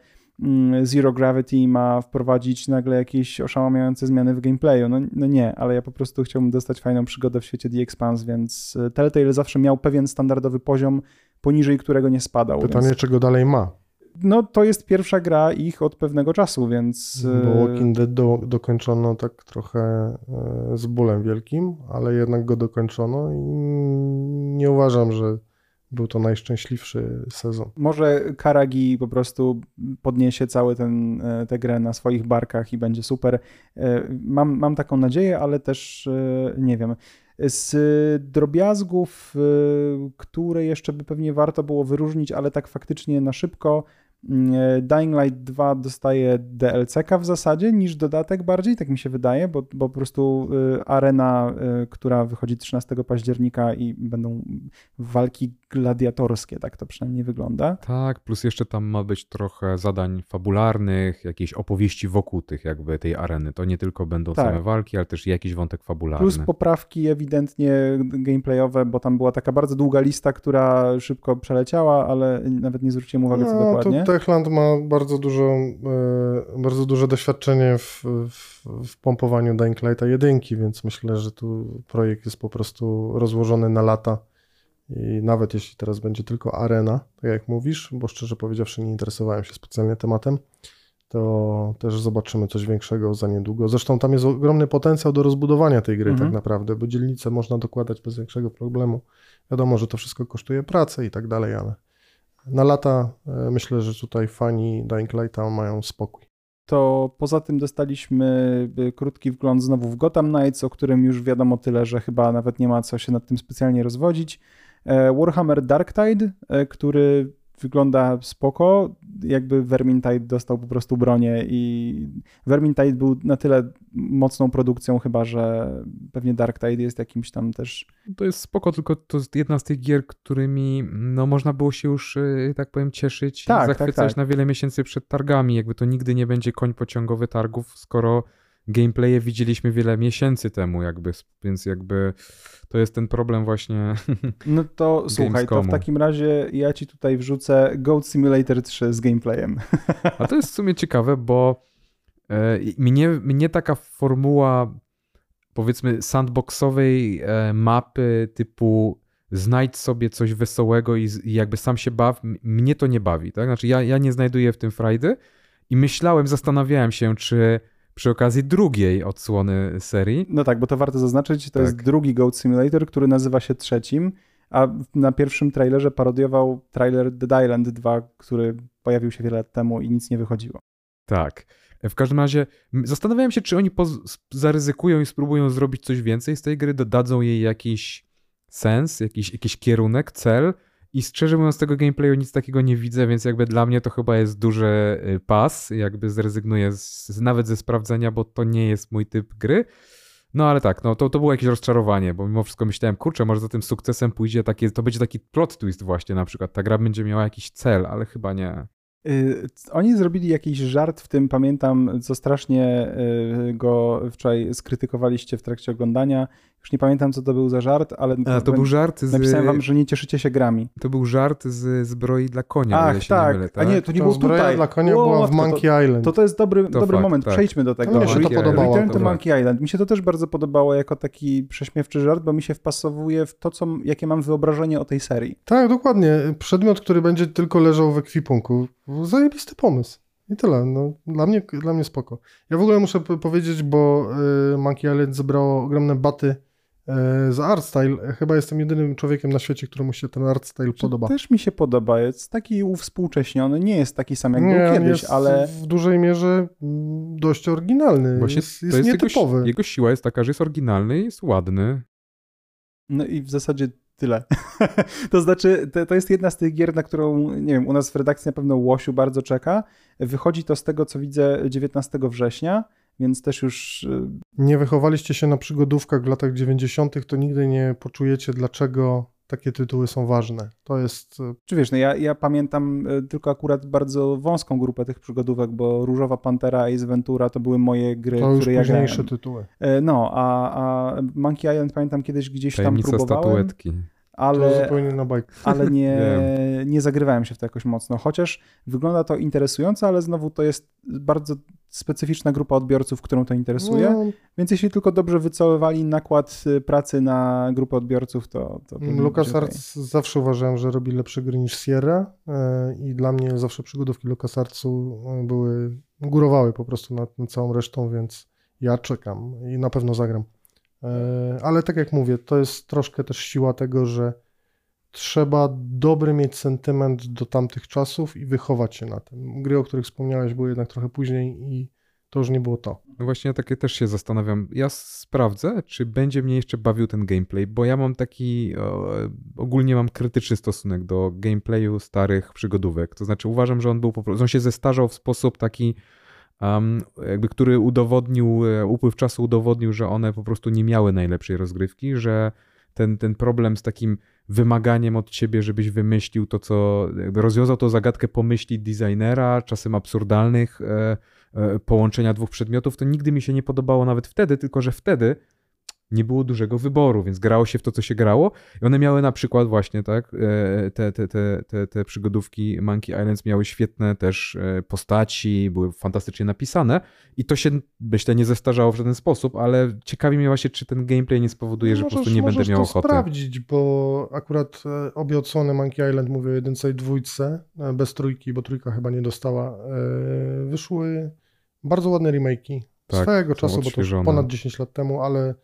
Zero Gravity ma wprowadzić nagle jakieś oszałamiające zmiany w gameplayu. No, no nie, ale ja po prostu chciałbym dostać fajną przygodę w świecie The Expanse, więc Telltale zawsze miał pewien standardowy poziom, poniżej którego nie spadał. Pytanie, więc... czego dalej ma? No to jest pierwsza gra ich od pewnego czasu, więc... Bo Walking Dead do, dokończono tak trochę z bólem wielkim, ale jednak go dokończono i nie uważam, że... Był to najszczęśliwszy sezon. Może Karagi po prostu podniesie całą tę grę na swoich barkach i będzie super. Mam, mam taką nadzieję, ale też nie wiem. Z drobiazgów, które jeszcze by pewnie warto było wyróżnić, ale tak faktycznie na szybko, Dying Light dwa dostaje D L C-ka w zasadzie niż dodatek bardziej, tak mi się wydaje, bo, bo po prostu arena, która wychodzi trzynastego października i będą walki gladiatorskie, tak to przynajmniej wygląda. Tak, plus jeszcze tam ma być trochę zadań fabularnych, jakieś opowieści wokół tych jakby tej areny. To nie tylko będą tak. same walki, ale też jakiś wątek fabularny. Plus poprawki ewidentnie gameplayowe, bo tam była taka bardzo długa lista, która szybko przeleciała, ale nawet nie zwróciłem uwagi no, co dokładnie. Techland ma bardzo dużo, bardzo duże doświadczenie w, w, w pompowaniu Dying Lighta jedynki, więc myślę, że tu projekt jest po prostu rozłożony na lata. I nawet jeśli teraz będzie tylko arena, tak jak mówisz, bo szczerze powiedziawszy nie interesowałem się specjalnie tematem, to też zobaczymy coś większego za niedługo. Zresztą tam jest ogromny potencjał do rozbudowania tej gry mm-hmm. tak naprawdę, bo dzielnice można dokładać bez większego problemu. Wiadomo, że to wszystko kosztuje pracę i tak dalej, ale na lata myślę, że tutaj fani Dying Lighta mają spokój. To poza tym dostaliśmy krótki wgląd znowu w Gotham Knights, o którym już wiadomo tyle, że chyba nawet nie ma co się nad tym specjalnie rozwodzić. Warhammer Darktide, który wygląda spoko, jakby Vermintide dostał po prostu bronię i Vermintide był na tyle mocną produkcją chyba, że pewnie Darktide jest jakimś tam też... To jest spoko, tylko to jest jedna z tych gier, którymi no, można było się już, tak powiem, cieszyć tak, i zachwycać tak, tak. na wiele miesięcy przed targami, jakby to nigdy nie będzie koń pociągowy targów, skoro gameplaye widzieliśmy wiele miesięcy temu jakby, więc jakby to jest ten problem właśnie No to słuchaj, to w takim razie ja ci tutaj wrzucę Goat Simulator trzy z gameplayem. A to jest w sumie ciekawe, bo e, mnie, mnie taka formuła powiedzmy sandboxowej e, mapy typu znajdź sobie coś wesołego i, i jakby sam się baw, mnie to nie bawi, tak? Znaczy ja, ja nie znajduję w tym frajdy i myślałem, zastanawiałem się, czy przy okazji drugiej odsłony serii. No tak, bo to warto zaznaczyć, to tak. jest drugi Goat Simulator, który nazywa się trzecim, a na pierwszym trailerze parodiował trailer Dead Island dwa, który pojawił się wiele lat temu i nic nie wychodziło. Tak. W każdym razie zastanawiałem się, czy oni poz- zaryzykują i spróbują zrobić coś więcej z tej gry, dodadzą jej jakiś sens, jakiś, jakiś kierunek, cel i szczerze mówiąc tego gameplayu nic takiego nie widzę, więc jakby dla mnie to chyba jest duży pas, jakby zrezygnuję z, nawet ze sprawdzenia, bo to nie jest mój typ gry. No ale tak, no to, to było jakieś rozczarowanie, bo mimo wszystko myślałem, kurczę, może za tym sukcesem pójdzie takie, to będzie taki plot twist właśnie na przykład, ta gra będzie miała jakiś cel, ale chyba nie. Oni zrobili jakiś żart w tym, pamiętam, co strasznie go wczoraj skrytykowaliście w trakcie oglądania. Już nie pamiętam, co to był za żart, ale A, to był żart z... napisałem wam, że nie cieszycie się grami. To był żart z zbroi dla konia, Ach, ja się tak. nie mylę, tak? A nie, to nie było tutaj. Zbroja dla konia o, była w Monkey to, Island. To to jest dobry, to dobry fakt, moment, tak. Przejdźmy do tego. To mnie się to podobało. Return to Monkey Island. Mi się to też bardzo podobało jako taki prześmiewczy żart, bo mi się wpasowuje w to, co, jakie mam wyobrażenie o tej serii. Tak, dokładnie. Przedmiot, który będzie tylko leżał w ekwipunku. Zajebisty pomysł. I tyle. No, dla mnie, dla mnie spoko. Ja w ogóle muszę powiedzieć, bo y, Monkey Island zebrało ogromne baty y, za art style. Chyba jestem jedynym człowiekiem na świecie, któremu się ten art style podoba. Też mi się podoba. Jest taki uwspółcześniony. Nie jest taki sam jak nie, był kiedyś, jest ale... w dużej mierze dość oryginalny. Właśnie jest, jest, jest nietypowy. Jego, jego siła jest taka, że jest oryginalny i jest ładny. No i w zasadzie tyle. To znaczy, to, to jest jedna z tych gier, na którą, nie wiem, u nas w redakcji na pewno Łosiu bardzo czeka. Wychodzi to z tego, co widzę, dziewiętnastego września, więc też już... Nie wychowaliście się na przygodówkach w latach dziewięćdziesiątych, to nigdy nie poczujecie, dlaczego takie tytuły są ważne. To jest... Czy wiesz, no ja, ja pamiętam tylko akurat bardzo wąską grupę tych przygodówek, bo Różowa Pantera, Ace Ventura to były moje gry, to już które ja grałem. Późniejsze tytuły. No, a, a Monkey Island pamiętam kiedyś gdzieś Tajemnica tam próbowałem. Statuetki. Ale, na ale nie, yeah. nie zagrywałem się w to jakoś mocno. Chociaż wygląda to interesująco, ale znowu to jest bardzo specyficzna grupa odbiorców, którą to interesuje. No. Więc jeśli tylko dobrze wycofywali nakład pracy na grupę odbiorców, to... to Lucas Arts okay. zawsze uważałem, że robi lepsze gry niż Sierra i dla mnie zawsze przygodówki Lucas Artsu były, górowały po prostu nad całą resztą, więc ja czekam i na pewno zagram. Ale tak jak mówię, to jest troszkę też siła tego, że trzeba dobry mieć sentyment do tamtych czasów i wychować się na tym. Gry, o których wspomniałeś, były jednak trochę później i to już nie było to. No właśnie ja takie też się zastanawiam. Ja sprawdzę, czy będzie mnie jeszcze bawił ten gameplay, bo ja mam taki, ogólnie mam krytyczny stosunek do gameplayu starych przygodówek. To znaczy uważam, że on był po prostu, on się zestarzał w sposób taki Um, jakby, który udowodnił, upływ czasu udowodnił, że one po prostu nie miały najlepszej rozgrywki, że ten, ten problem z takim wymaganiem od ciebie, żebyś wymyślił to, co jakby rozwiązał tą zagadkę pomyśli designera, czasem absurdalnych e, e, połączenia dwóch przedmiotów, to nigdy mi się nie podobało nawet wtedy, tylko że wtedy nie było dużego wyboru, więc grało się w to, co się grało i one miały na przykład właśnie tak, te, te, te, te, te przygodówki Monkey Islands miały świetne też postaci, były fantastycznie napisane i to się, myślę, nie zestarzało w żaden sposób, ale ciekawi mnie właśnie, czy ten gameplay nie spowoduje, możesz, że po prostu nie będę miał ochoty. Możesz to sprawdzić, bo akurat obie odsłony Monkey Island, mówię o jedynce i dwójce, bez trójki, bo trójka chyba nie dostała, wyszły bardzo ładne remake'i tak, swojego czasu, bo to już ponad dziesięć lat temu, ale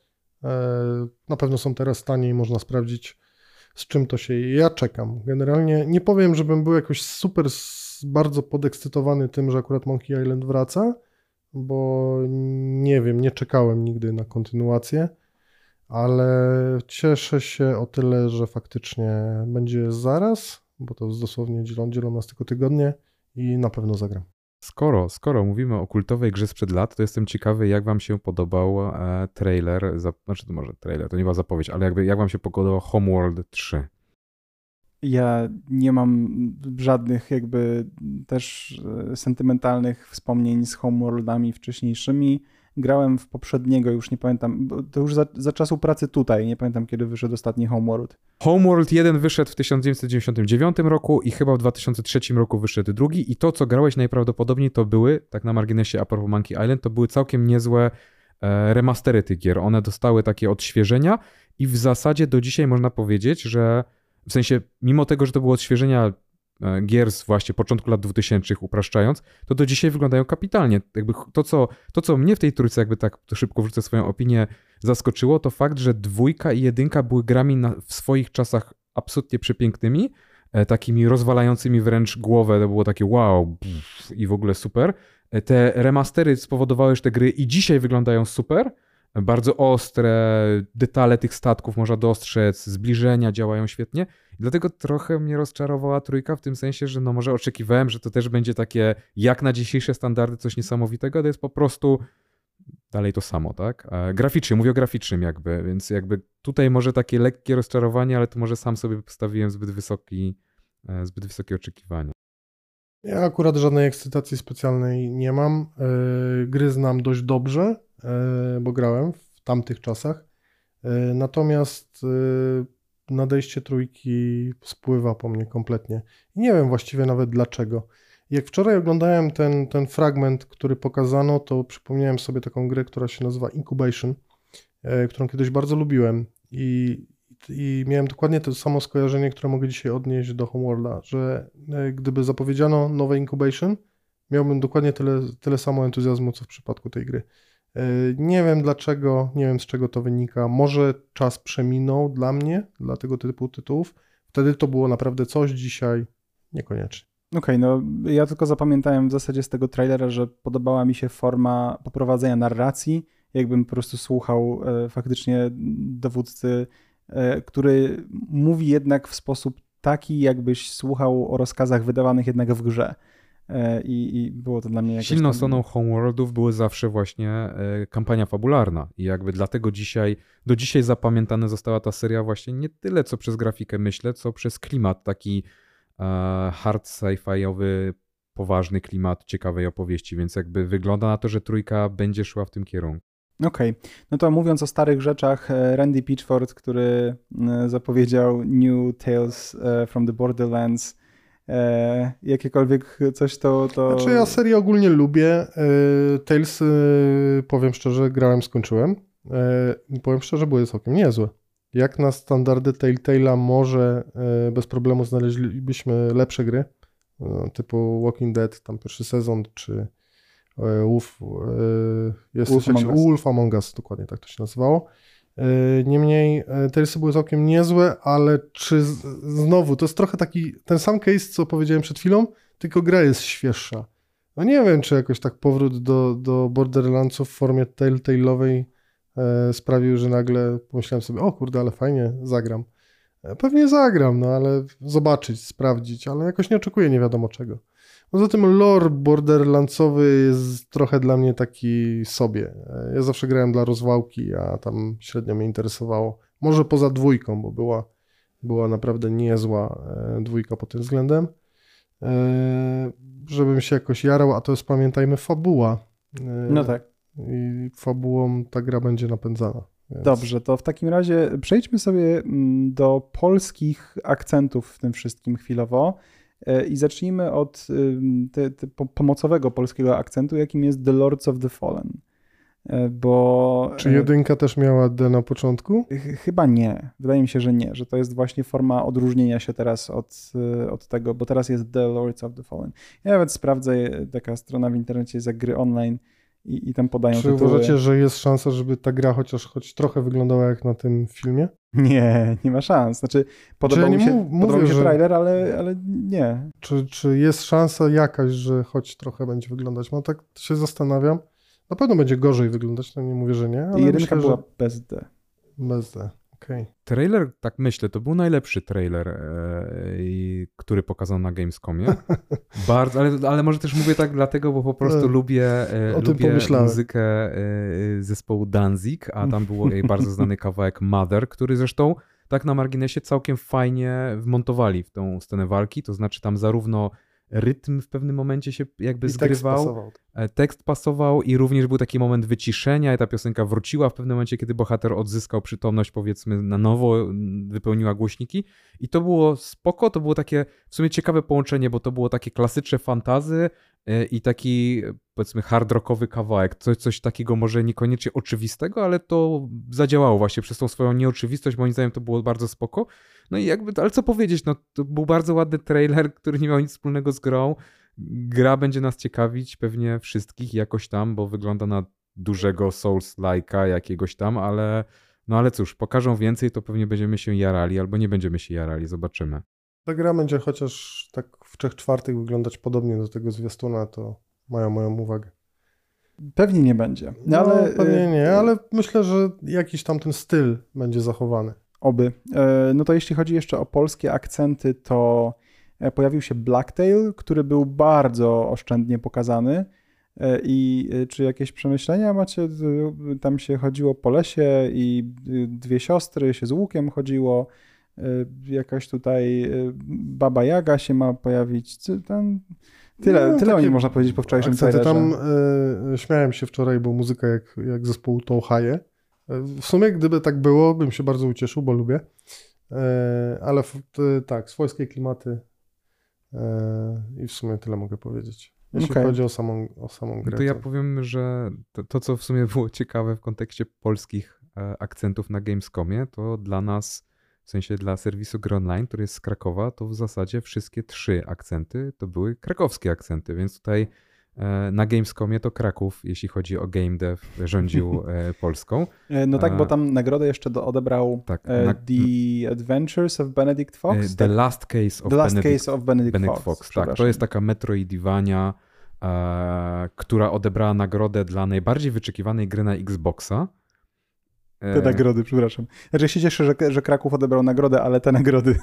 na pewno są teraz tanie i można sprawdzić, z czym to się je. Ja czekam. Generalnie nie powiem, żebym był jakoś super bardzo podekscytowany tym, że akurat Monkey Island wraca, bo nie wiem, nie czekałem nigdy na kontynuację, ale cieszę się o tyle, że faktycznie będzie zaraz, bo to dosłownie dzielą, dzielą nas tylko tygodnie i na pewno zagram. Skoro, skoro mówimy o kultowej grze sprzed lat, to jestem ciekawy, jak wam się podobał e, trailer, za, znaczy to może trailer, to nie była zapowiedź, ale jakby jak wam się podobał Homeworld trzy? Ja nie mam żadnych jakby też sentymentalnych wspomnień z Homeworldami wcześniejszymi. Grałem w poprzedniego, już nie pamiętam, to już za, za czasu pracy tutaj, nie pamiętam kiedy wyszedł ostatni Homeworld. Homeworld jeden wyszedł w tysiąc dziewięćset dziewięćdziesiątym dziewiątym roku i chyba w dwa tysiące trzecim roku wyszedł drugi i to, co grałeś najprawdopodobniej to były, tak na marginesie a propos Monkey Island, to były całkiem niezłe e, remastery tych gier. One dostały takie odświeżenia i w zasadzie do dzisiaj można powiedzieć, że w sensie mimo tego, że to było odświeżenia gier z właśnie początku lat dwutysięcznych, upraszczając, to do dzisiaj wyglądają kapitalnie. Jakby to, co, to, co mnie w tej trójce, jakby tak szybko wrzucę swoją opinię, zaskoczyło, to fakt, że dwójka i jedynka były grami na, w swoich czasach absolutnie przepięknymi, takimi rozwalającymi wręcz głowę, to było takie wow pff, i w ogóle super. Te remastery spowodowały, że te gry i dzisiaj wyglądają super, bardzo ostre, detale tych statków można dostrzec, zbliżenia działają świetnie. Dlatego trochę mnie rozczarowała trójka w tym sensie, że no może oczekiwałem, że to też będzie takie jak na dzisiejsze standardy coś niesamowitego, to jest po prostu dalej to samo, tak? Graficznie, mówię o graficznym jakby, więc jakby tutaj może takie lekkie rozczarowanie, ale to może sam sobie postawiłem zbyt wysoki, zbyt wysokie oczekiwania. Ja akurat żadnej ekscytacji specjalnej nie mam. Gry znam dość dobrze, bo grałem w tamtych czasach. Natomiast nadejście trójki spływa po mnie kompletnie. Nie wiem właściwie nawet dlaczego. Jak wczoraj oglądałem ten, ten fragment, który pokazano, to przypomniałem sobie taką grę, która się nazywa Incubation, którą kiedyś bardzo lubiłem i, i miałem dokładnie to samo skojarzenie, które mogę dzisiaj odnieść do Homeworlda, że gdyby zapowiedziano nowe Incubation, miałbym dokładnie tyle, tyle samo entuzjazmu, co w przypadku tej gry. Nie wiem dlaczego, nie wiem z czego to wynika. Może czas przeminął dla mnie, dla tego typu tytułów. Wtedy to było naprawdę coś, dzisiaj niekoniecznie. Okej, okay, no ja tylko zapamiętałem w zasadzie z tego trailera, że podobała mi się forma poprowadzenia narracji, jakbym po prostu słuchał e, faktycznie dowódcy, e, który mówi jednak w sposób taki, jakbyś słuchał o rozkazach wydawanych jednak w grze. E, i, I było to dla mnie jakieś... Silną stroną Homeworldów były zawsze właśnie e, kampania fabularna i jakby dlatego dzisiaj, do dzisiaj zapamiętana została ta seria właśnie nie tyle co przez grafikę, myślę, co przez klimat taki hard sci-fiowy, poważny klimat ciekawej opowieści, więc jakby wygląda na to, że trójka będzie szła w tym kierunku. Okej, okay. No to mówiąc o starych rzeczach, Randy Pitchford, który zapowiedział New Tales from the Borderlands, jakiekolwiek coś to... to... Znaczy ja serię ogólnie lubię. Tales, powiem szczerze, grałem, skończyłem. Powiem szczerze, były całkiem niezłe. Jak na standardy Telltale'a może y, bez problemu znaleźlibyśmy lepsze gry, y, typu Walking Dead, tam pierwszy sezon, czy y, Wolf, y, jest Wolf, Among Wolf Among Us, dokładnie tak to się nazywało. Y, Niemniej y, Talesy były całkiem niezłe, ale czy z, znowu, to jest trochę taki ten sam case, co powiedziałem przed chwilą, tylko gra jest świeższa. No nie wiem, czy jakoś tak powrót do, do Borderlandsów w formie Telltale'owej sprawił, że nagle pomyślałem sobie, o kurde, ale fajnie, zagram. Pewnie zagram, no ale zobaczyć, sprawdzić, ale jakoś nie oczekuję nie wiadomo czego. Poza tym lore borderlandsowy jest trochę dla mnie taki sobie. Ja zawsze grałem dla rozwałki, a tam średnio mnie interesowało. Może poza dwójką, bo była, była naprawdę niezła dwójka pod tym względem. Żebym się jakoś jarał, a to jest, pamiętajmy, fabuła. No tak. I fabułą ta gra będzie napędzana. Więc... Dobrze, to w takim razie przejdźmy sobie do polskich akcentów w tym wszystkim chwilowo i zacznijmy od te, te pomocowego polskiego akcentu, jakim jest The Lords of the Fallen. Bo... Czy jedynka też miała D na początku? Chyba nie. Wydaje mi się, że nie. Że to jest właśnie forma odróżnienia się teraz od, od tego, bo teraz jest The Lords of the Fallen. Ja nawet sprawdzę, taka strona w internecie jest jak Gry Online. I, i tam podają tytuły. Czy uważacie, że jest szansa, żeby ta gra chociaż choć trochę wyglądała jak na tym filmie? Nie, nie ma szans. Znaczy, podobał mi się, podobał mi się trailer, ale, ale nie. Czy, czy jest szansa jakaś, że choć trochę będzie wyglądać? No tak się zastanawiam. Na pewno będzie gorzej wyglądać, no nie mówię, że nie. Ale jedynka myślę, była że... bez D. Bez D, okej. Okay. Trailer, tak myślę, to był najlepszy trailer, e, który pokazano na Gamescomie. Bardzo, ale, ale może też mówię tak dlatego, bo po prostu e, lubię, e, lubię muzykę e, zespołu Danzig, a tam był jej bardzo znany kawałek Mother, który zresztą tak na marginesie całkiem fajnie wmontowali w tą scenę walki, to znaczy tam zarówno rytm w pewnym momencie się jakby I zgrywał, tekst pasował. tekst pasował i również był taki moment wyciszenia i ta piosenka wróciła w pewnym momencie, kiedy bohater odzyskał przytomność, powiedzmy na nowo, wypełniła głośniki i to było spoko, to było takie w sumie ciekawe połączenie, bo to było takie klasyczne fantasy i taki powiedzmy hard rockowy kawałek, coś, coś takiego może niekoniecznie oczywistego, ale to zadziałało właśnie przez tą swoją nieoczywistość, moim zdaniem to było bardzo spoko. No i jakby, ale co powiedzieć, no to był bardzo ładny trailer, który nie miał nic wspólnego z grą. Gra będzie nas ciekawić pewnie wszystkich jakoś tam, bo wygląda na dużego Souls-like'a jakiegoś tam, ale no ale cóż, pokażą więcej, to pewnie będziemy się jarali albo nie będziemy się jarali, zobaczymy. Ta gra będzie chociaż tak w trzech czwartych wyglądać podobnie do tego zwiastuna, to mają moją uwagę. Pewnie nie będzie. No, ale... no, pewnie nie, ale myślę, że jakiś tam ten styl będzie zachowany. Oby. No to jeśli chodzi jeszcze o polskie akcenty, to pojawił się Blacktail, który był bardzo oszczędnie pokazany. I czy jakieś przemyślenia macie? Tam się chodziło po lesie i dwie siostry się z łukiem chodziło. Jakaś tutaj Baba Jaga się ma pojawić. Ten... Tyle, no, tyle o nim można powiedzieć po wczorajszym trailerze. Tam y, śmiałem się wczoraj, bo muzyka jak, jak zespołu Touhaje. W sumie gdyby tak było, bym się bardzo ucieszył, bo lubię. Y, ale f, y, tak, swojskie klimaty y, i w sumie tyle mogę powiedzieć. Jeśli okay. chodzi o samą, o samą grę. No to ja powiem, że to, to co w sumie było ciekawe w kontekście polskich e, akcentów na Gamescomie, to dla nas, w sensie dla serwisu GryOnline, który jest z Krakowa, to w zasadzie wszystkie trzy akcenty to były krakowskie akcenty, więc tutaj e, na Gamescomie to Kraków, jeśli chodzi o game dev, rządził e, Polską. No tak, e, bo tam nagrodę jeszcze do, odebrał tak, e, na, The Adventures of Benedict Fox. E, the tak? Last Case of the Benedict, case of Benedict, Benedict Fox. Fox tak. To jest taka Metroidvania, e, która odebrała nagrodę dla najbardziej wyczekiwanej gry na Xboxa. Te nagrody, przepraszam. Znaczy się cieszę, że, że Kraków odebrał nagrodę, ale te nagrody...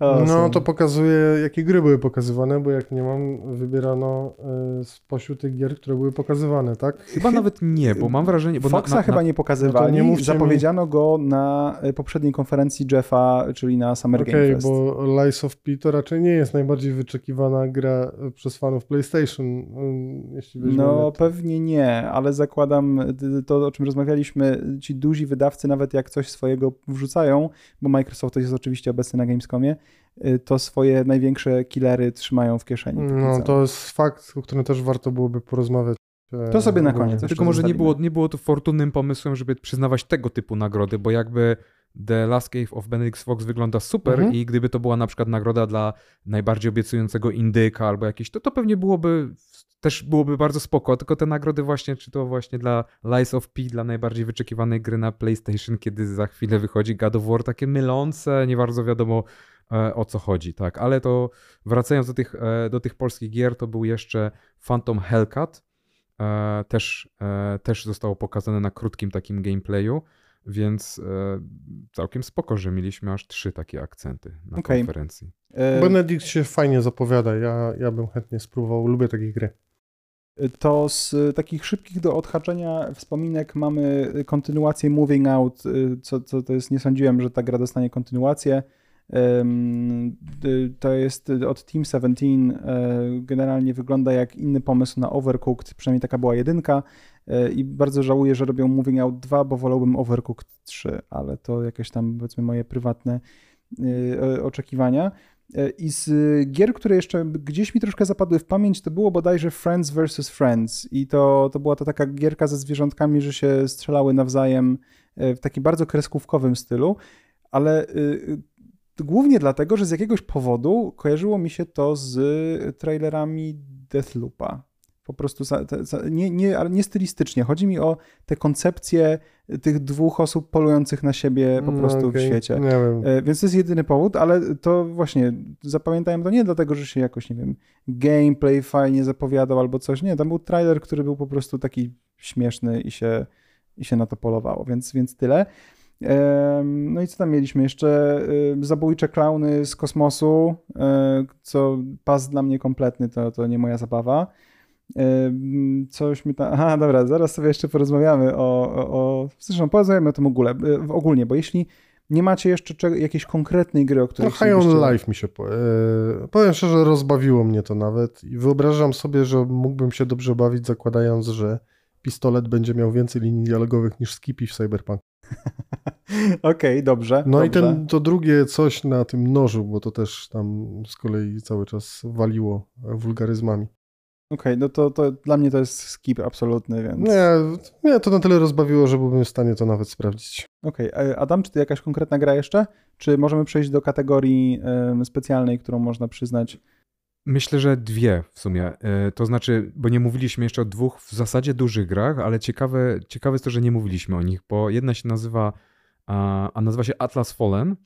o, no to pokazuje, jakie gry były pokazywane, bo jak nie mam, wybierano y, spośród tych gier, które były pokazywane, tak? Chyba nawet nie, bo mam wrażenie... Bo Foxa na, na, chyba nie pokazywali, no nie zapowiedziano mi... go na poprzedniej konferencji Jeffa, czyli na Summer okay, Game Fest. Okej, bo Lies of P to raczej nie jest najbardziej wyczekiwana gra przez fanów PlayStation, jeśli weźmiemy. No pewnie nie, ale zakładam to, o czym rozmawialiśmy, ci duzi wydawcy nawet jak coś swojego wrzucają, bo Microsoft jest oczywiście obecny na Gamescomie, to swoje największe killery trzymają w kieszeni. No to jest fakt, o którym też warto byłoby porozmawiać. To sobie na koniec. Tylko może nie było, nie było to fortunnym pomysłem, żeby przyznawać tego typu nagrody, bo jakby The Last Case of Benedict Fox wygląda super mhm. i gdyby to była na przykład nagroda dla najbardziej obiecującego indyka albo jakiś, to, to pewnie byłoby... Też byłoby bardzo spoko, tylko te nagrody właśnie, czy to właśnie dla Lies of P, dla najbardziej wyczekiwanej gry na PlayStation, kiedy za chwilę wychodzi God of War, takie mylące, nie bardzo wiadomo e, o co chodzi, tak. Ale to wracając do tych, e, do tych polskich gier, to był jeszcze Phantom Hellcat, e, też, e, też zostało pokazane na krótkim takim gameplayu, więc e, całkiem spoko, że mieliśmy aż trzy takie akcenty na okay. konferencji. E... Benedict się fajnie zapowiada, ja, ja bym chętnie spróbował, lubię takie gry. To z takich szybkich do odhaczenia wspominek mamy kontynuację Moving Out, co, co to jest, nie sądziłem, że ta gra dostanie kontynuację. To jest od Team siedemnaście, generalnie wygląda jak inny pomysł na Overcooked, przynajmniej taka była jedynka i bardzo żałuję, że robią Moving Out dwa, bo wolałbym Overcooked trzy, ale to jakieś tam powiedzmy moje prywatne oczekiwania. I z gier, które jeszcze gdzieś mi troszkę zapadły w pamięć, to było bodajże Friends versus. Friends i to, to była to taka gierka ze zwierzątkami, że się strzelały nawzajem w takim bardzo kreskówkowym stylu, ale y, głównie dlatego, że z jakiegoś powodu kojarzyło mi się to z trailerami Deathloopa. Po prostu za, za, nie, nie, nie stylistycznie. Chodzi mi o te koncepcje tych dwóch osób polujących na siebie po prostu no, okay. w świecie. Nie wiem. Więc to jest jedyny powód, ale to właśnie zapamiętałem to nie dlatego, że się jakoś, nie wiem, gameplay fajnie zapowiadał albo coś. Nie, tam był trailer, który był po prostu taki śmieszny i się, i się na to polowało, więc, więc tyle. No i co tam mieliśmy? Jeszcze zabójcze klauny z kosmosu, co pas dla mnie kompletny, to, to nie moja zabawa. Coś mi tam... Aha, dobra, zaraz sobie jeszcze porozmawiamy o... o, o... Zresztą porozmawiamy o tym ogóle, ogólnie, bo jeśli nie macie jeszcze czeg- jakiejś konkretnej gry, o której... No High on Life mi się... Po... Yy, powiem szczerze, rozbawiło mnie to nawet i wyobrażam sobie, że mógłbym się dobrze bawić, zakładając, że pistolet będzie miał więcej linii dialogowych niż Skippy w Cyberpunk. Okej, okay, dobrze. No dobrze. I ten, to drugie coś na tym nożu, bo to też tam z kolei cały czas waliło wulgaryzmami. Okej, okay, no to, to dla mnie to jest skip absolutny, więc... Nie, mnie to na tyle rozbawiło, że byłbym w stanie to nawet sprawdzić. Okej, okay. Adam, czy ty jakaś konkretna gra jeszcze? Czy możemy przejść do kategorii y, specjalnej, którą można przyznać? Myślę, że dwie w sumie. Y, to znaczy, bo nie mówiliśmy jeszcze o dwóch w zasadzie dużych grach, ale ciekawe, ciekawe jest to, że nie mówiliśmy o nich, bo jedna się nazywa, a, a nazywa się Atlas Fallen.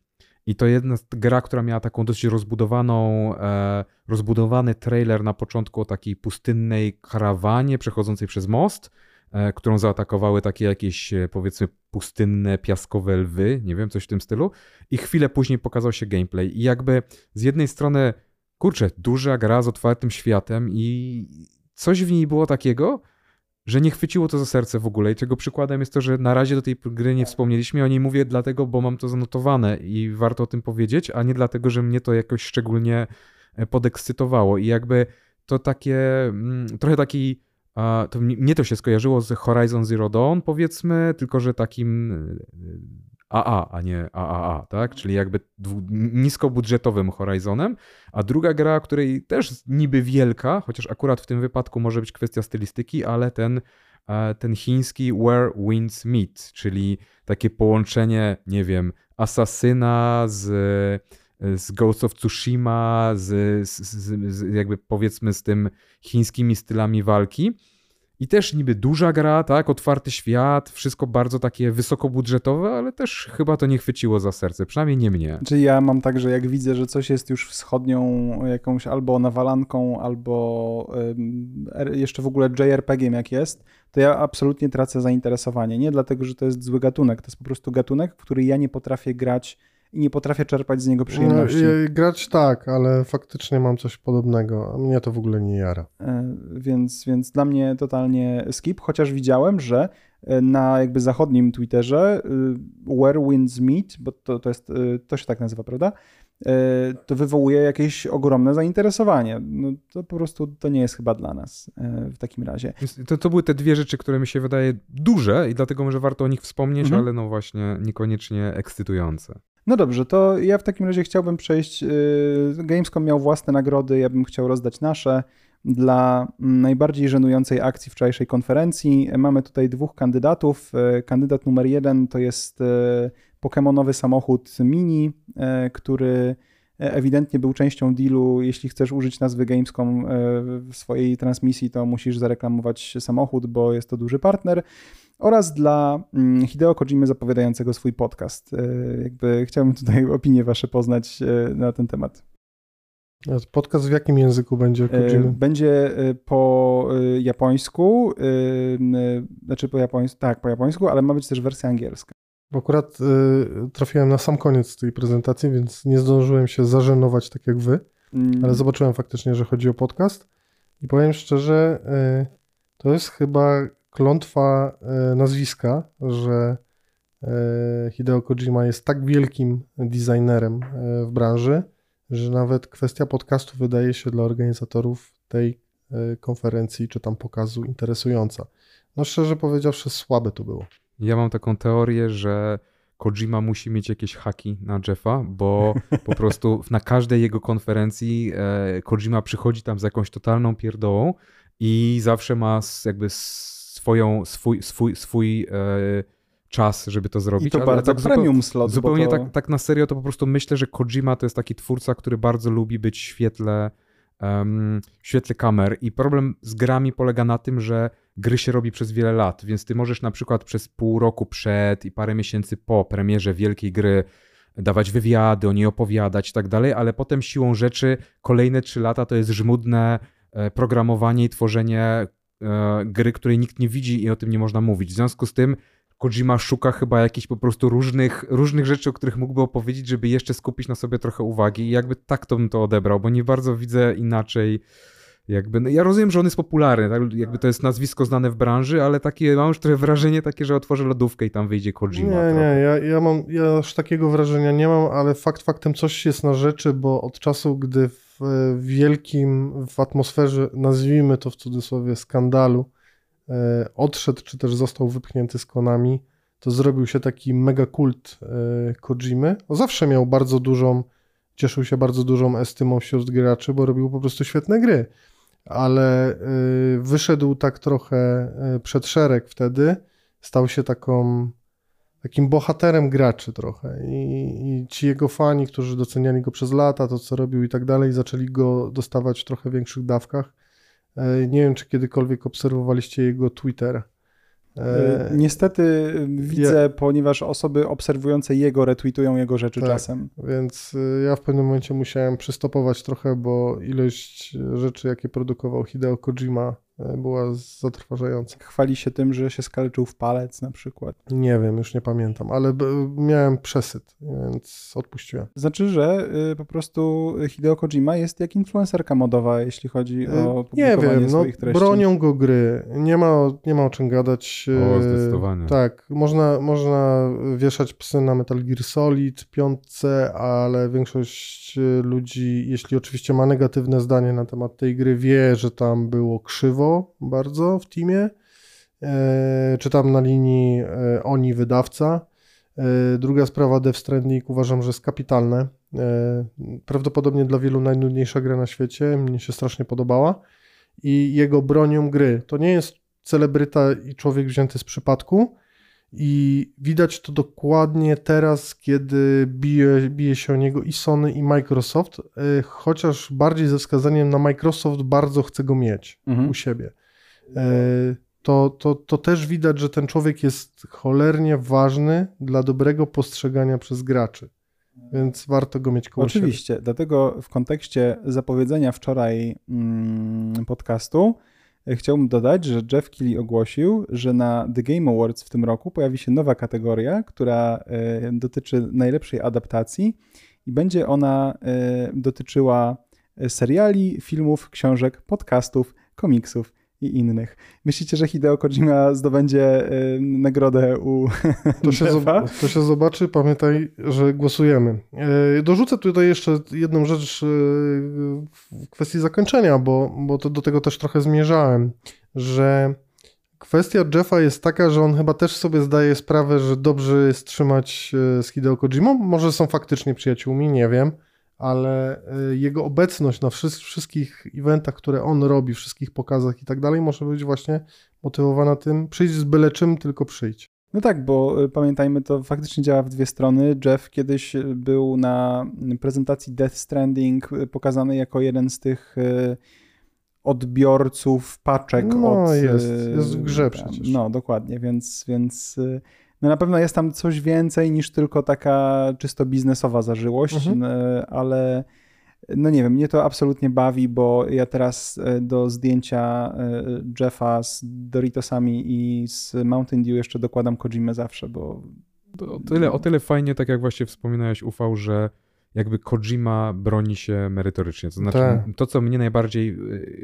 I to jedna gra, która miała taką dosyć rozbudowaną, e, rozbudowany trailer na początku o takiej pustynnej karawanie przechodzącej przez most, e, którą zaatakowały takie jakieś, powiedzmy, pustynne, piaskowe lwy, nie wiem, coś w tym stylu. I chwilę później pokazał się gameplay. I jakby z jednej strony, kurczę, duża gra z otwartym światem i coś w niej było takiego, że nie chwyciło to za serce w ogóle i tego przykładem jest to, że na razie do tej gry nie wspomnieliśmy, o niej mówię dlatego, bo mam to zanotowane i warto o tym powiedzieć, a nie dlatego, że mnie to jakoś szczególnie podekscytowało i jakby to takie, trochę taki, to mnie to się skojarzyło z Horizon Zero Dawn powiedzmy, tylko że takim A A, a nie A A A, tak? Czyli jakby niskobudżetowym Horizonem, a druga gra, której też niby wielka, chociaż akurat w tym wypadku może być kwestia stylistyki, ale ten, ten chiński Where Winds Meet, czyli takie połączenie, nie wiem, Asasyna z, z Ghost of Tsushima, z, z, z jakby powiedzmy z tym chińskimi stylami walki. I też niby duża gra, tak, otwarty świat, wszystko bardzo takie wysokobudżetowe, ale też chyba to nie chwyciło za serce, przynajmniej nie mnie. Czyli ja mam tak, że jak widzę, że coś jest już wschodnią jakąś albo nawalanką, albo y, jeszcze w ogóle J R P G-iem jak jest, to ja absolutnie tracę zainteresowanie. Nie dlatego, że to jest zły gatunek, to jest po prostu gatunek, w który ja nie potrafię grać i nie potrafię czerpać z niego przyjemności. Grać tak, ale faktycznie mam coś podobnego, a mnie to w ogóle nie jara. Więc, więc dla mnie totalnie skip, chociaż widziałem, że na jakby zachodnim Twitterze Where Winds Meet, bo to, to, jest, to się tak nazywa, prawda? To wywołuje jakieś ogromne zainteresowanie. No, to po prostu to nie jest chyba dla nas w takim razie. To, to były te dwie rzeczy, które mi się wydaje duże i dlatego może warto o nich wspomnieć, mhm. ale no właśnie niekoniecznie ekscytujące. No dobrze, to ja w takim razie chciałbym przejść. Gamescom miał własne nagrody, ja bym chciał rozdać nasze dla najbardziej żenującej akcji wczorajszej konferencji. Mamy tutaj dwóch kandydatów. Kandydat numer jeden to jest pokemonowy samochód Mini, który ewidentnie był częścią dealu. Jeśli chcesz użyć nazwy Gamescom w swojej transmisji, to musisz zareklamować samochód, bo jest to duży partner. Oraz dla Hideo Kojimy zapowiadającego swój podcast. Jakby chciałbym tutaj opinie wasze poznać na ten temat. Podcast w jakim języku będzie Kojimy? Będzie po japońsku, znaczy po japońsku, tak, po japońsku, ale ma być też wersja angielska. Bo akurat trafiłem na sam koniec tej prezentacji, więc nie zdążyłem się zażenować tak jak wy, mm. ale zobaczyłem faktycznie, że chodzi o podcast i powiem szczerze, to jest chyba klątwa nazwiska, że Hideo Kojima jest tak wielkim designerem w branży, że nawet kwestia podcastu wydaje się dla organizatorów tej konferencji czy tam pokazu interesująca. No szczerze powiedziawszy, słabe to było. Ja mam taką teorię, że Kojima musi mieć jakieś haki na Jeffa, bo po prostu na każdej jego konferencji Kojima przychodzi tam z jakąś totalną pierdołą i zawsze ma jakby swoją, swój, swój, swój e, czas, żeby to zrobić. I to ale bardzo tak premium slot. Zupełnie to... tak, tak na serio to po prostu myślę, że Kojima to jest taki twórca, który bardzo lubi być w świetle, um, w świetle kamer i problem z grami polega na tym, że gry się robi przez wiele lat, więc ty możesz na przykład przez pół roku przed i parę miesięcy po premierze wielkiej gry dawać wywiady, o niej opowiadać i tak dalej, ale potem siłą rzeczy kolejne trzy lata to jest żmudne programowanie i tworzenie gry, której nikt nie widzi i o tym nie można mówić. W związku z tym Kojima szuka chyba jakichś po prostu różnych, różnych rzeczy, o których mógłby opowiedzieć, żeby jeszcze skupić na sobie trochę uwagi i jakby tak to bym to odebrał, bo nie bardzo widzę inaczej. Jakby, no ja rozumiem, że on jest popularny, tak? Jakby to jest nazwisko znane w branży, ale takie, mam już trochę wrażenie takie, że otworzę lodówkę i tam wyjdzie Kojima. Nie, trochę. nie, ja, ja mam, ja aż takiego wrażenia nie mam, ale fakt faktem coś jest na rzeczy, bo od czasu, gdy w wielkim, w atmosferze, nazwijmy to w cudzysłowie, skandalu, e, odszedł, czy też został wypchnięty z Konami, to zrobił się taki mega kult e, Kojimy. O, zawsze miał bardzo dużą, cieszył się bardzo dużą estymą wśród graczy, bo robił po prostu świetne gry. ale wyszedł tak trochę przed szereg wtedy, stał się taką, takim bohaterem graczy trochę i, i ci jego fani, którzy doceniali go przez lata, to co robił i tak dalej, zaczęli go dostawać w trochę większych dawkach. Nie wiem, czy kiedykolwiek obserwowaliście jego Twittera. Niestety widzę, ja, ponieważ osoby obserwujące jego retweetują jego rzeczy tak, czasem. Więc ja w pewnym momencie musiałem przystopować trochę, bo ilość rzeczy, jakie produkował Hideo Kojima, była zatrważająca. Chwali się tym, że się skaleczył w palec na przykład. Nie wiem, już nie pamiętam, ale miałem przesyt, więc odpuściłem. Znaczy, że po prostu Hideo Kojima jest jak influencerka modowa, jeśli chodzi o publikowanie nie wiem, swoich no, treści. Bronią go gry, nie ma, nie ma o czym gadać. O, zdecydowanie. Tak, można, można wieszać psy na Metal Gear Solid piątce, ale większość ludzi, jeśli oczywiście ma negatywne zdanie na temat tej gry, wie, że tam było krzywo, bardzo w teamie, e, czy tam na linii e, oni wydawca. E, druga sprawa, Death Stranding uważam, że jest kapitalne. E, prawdopodobnie dla wielu najnudniejsza gra na świecie, mnie się strasznie podobała i jego bronią gry. To nie jest celebryta i człowiek wzięty z przypadku i widać to dokładnie teraz, kiedy bije, bije się o niego i Sony i Microsoft, y, chociaż bardziej ze wskazaniem na Microsoft bardzo chce go mieć mhm. u siebie. Y, to, to, to też widać, że ten człowiek jest cholernie ważny dla dobrego postrzegania przez graczy, więc warto go mieć koło siebie. Oczywiście, dlatego w kontekście zapowiedzenia wczoraj mm, podcastu chciałbym dodać, że Jeff Keighley ogłosił, że na The Game Awards w tym roku pojawi się nowa kategoria, która dotyczy najlepszej adaptacji i będzie ona dotyczyła seriali, filmów, książek, podcastów, komiksów i innych. Myślicie, że Hideo Kojima zdobędzie nagrodę u to się, zob- to się zobaczy, pamiętaj, że głosujemy. Dorzucę tutaj jeszcze jedną rzecz w kwestii zakończenia, bo, bo to do tego też trochę zmierzałem, że kwestia Jeffa jest taka, że on chyba też sobie zdaje sprawę, że dobrze jest trzymać z Hideo Kojimą. Może są faktycznie przyjaciółmi, nie wiem, ale jego obecność na wszystkich eventach, które on robi, wszystkich pokazach i tak dalej, może być właśnie motywowana tym, przyjdź z byle czym, tylko przyjdź. No tak, bo pamiętajmy, to faktycznie działa w dwie strony. Jeff kiedyś był na prezentacji Death Stranding pokazany jako jeden z tych odbiorców paczek. No od, jest, jest w grze tam, przecież. No dokładnie, więc... więc no na pewno jest tam coś więcej niż tylko taka czysto biznesowa zażyłość, mhm. ale no nie wiem, mnie to absolutnie bawi, bo ja teraz do zdjęcia Jeffa z Doritosami i z Mountain Dew jeszcze dokładam Kojimę zawsze, bo... O tyle, o tyle fajnie, tak jak właśnie wspominałeś, Ufał, że jakby Kojima broni się merytorycznie. To znaczy tak. to, co mnie najbardziej,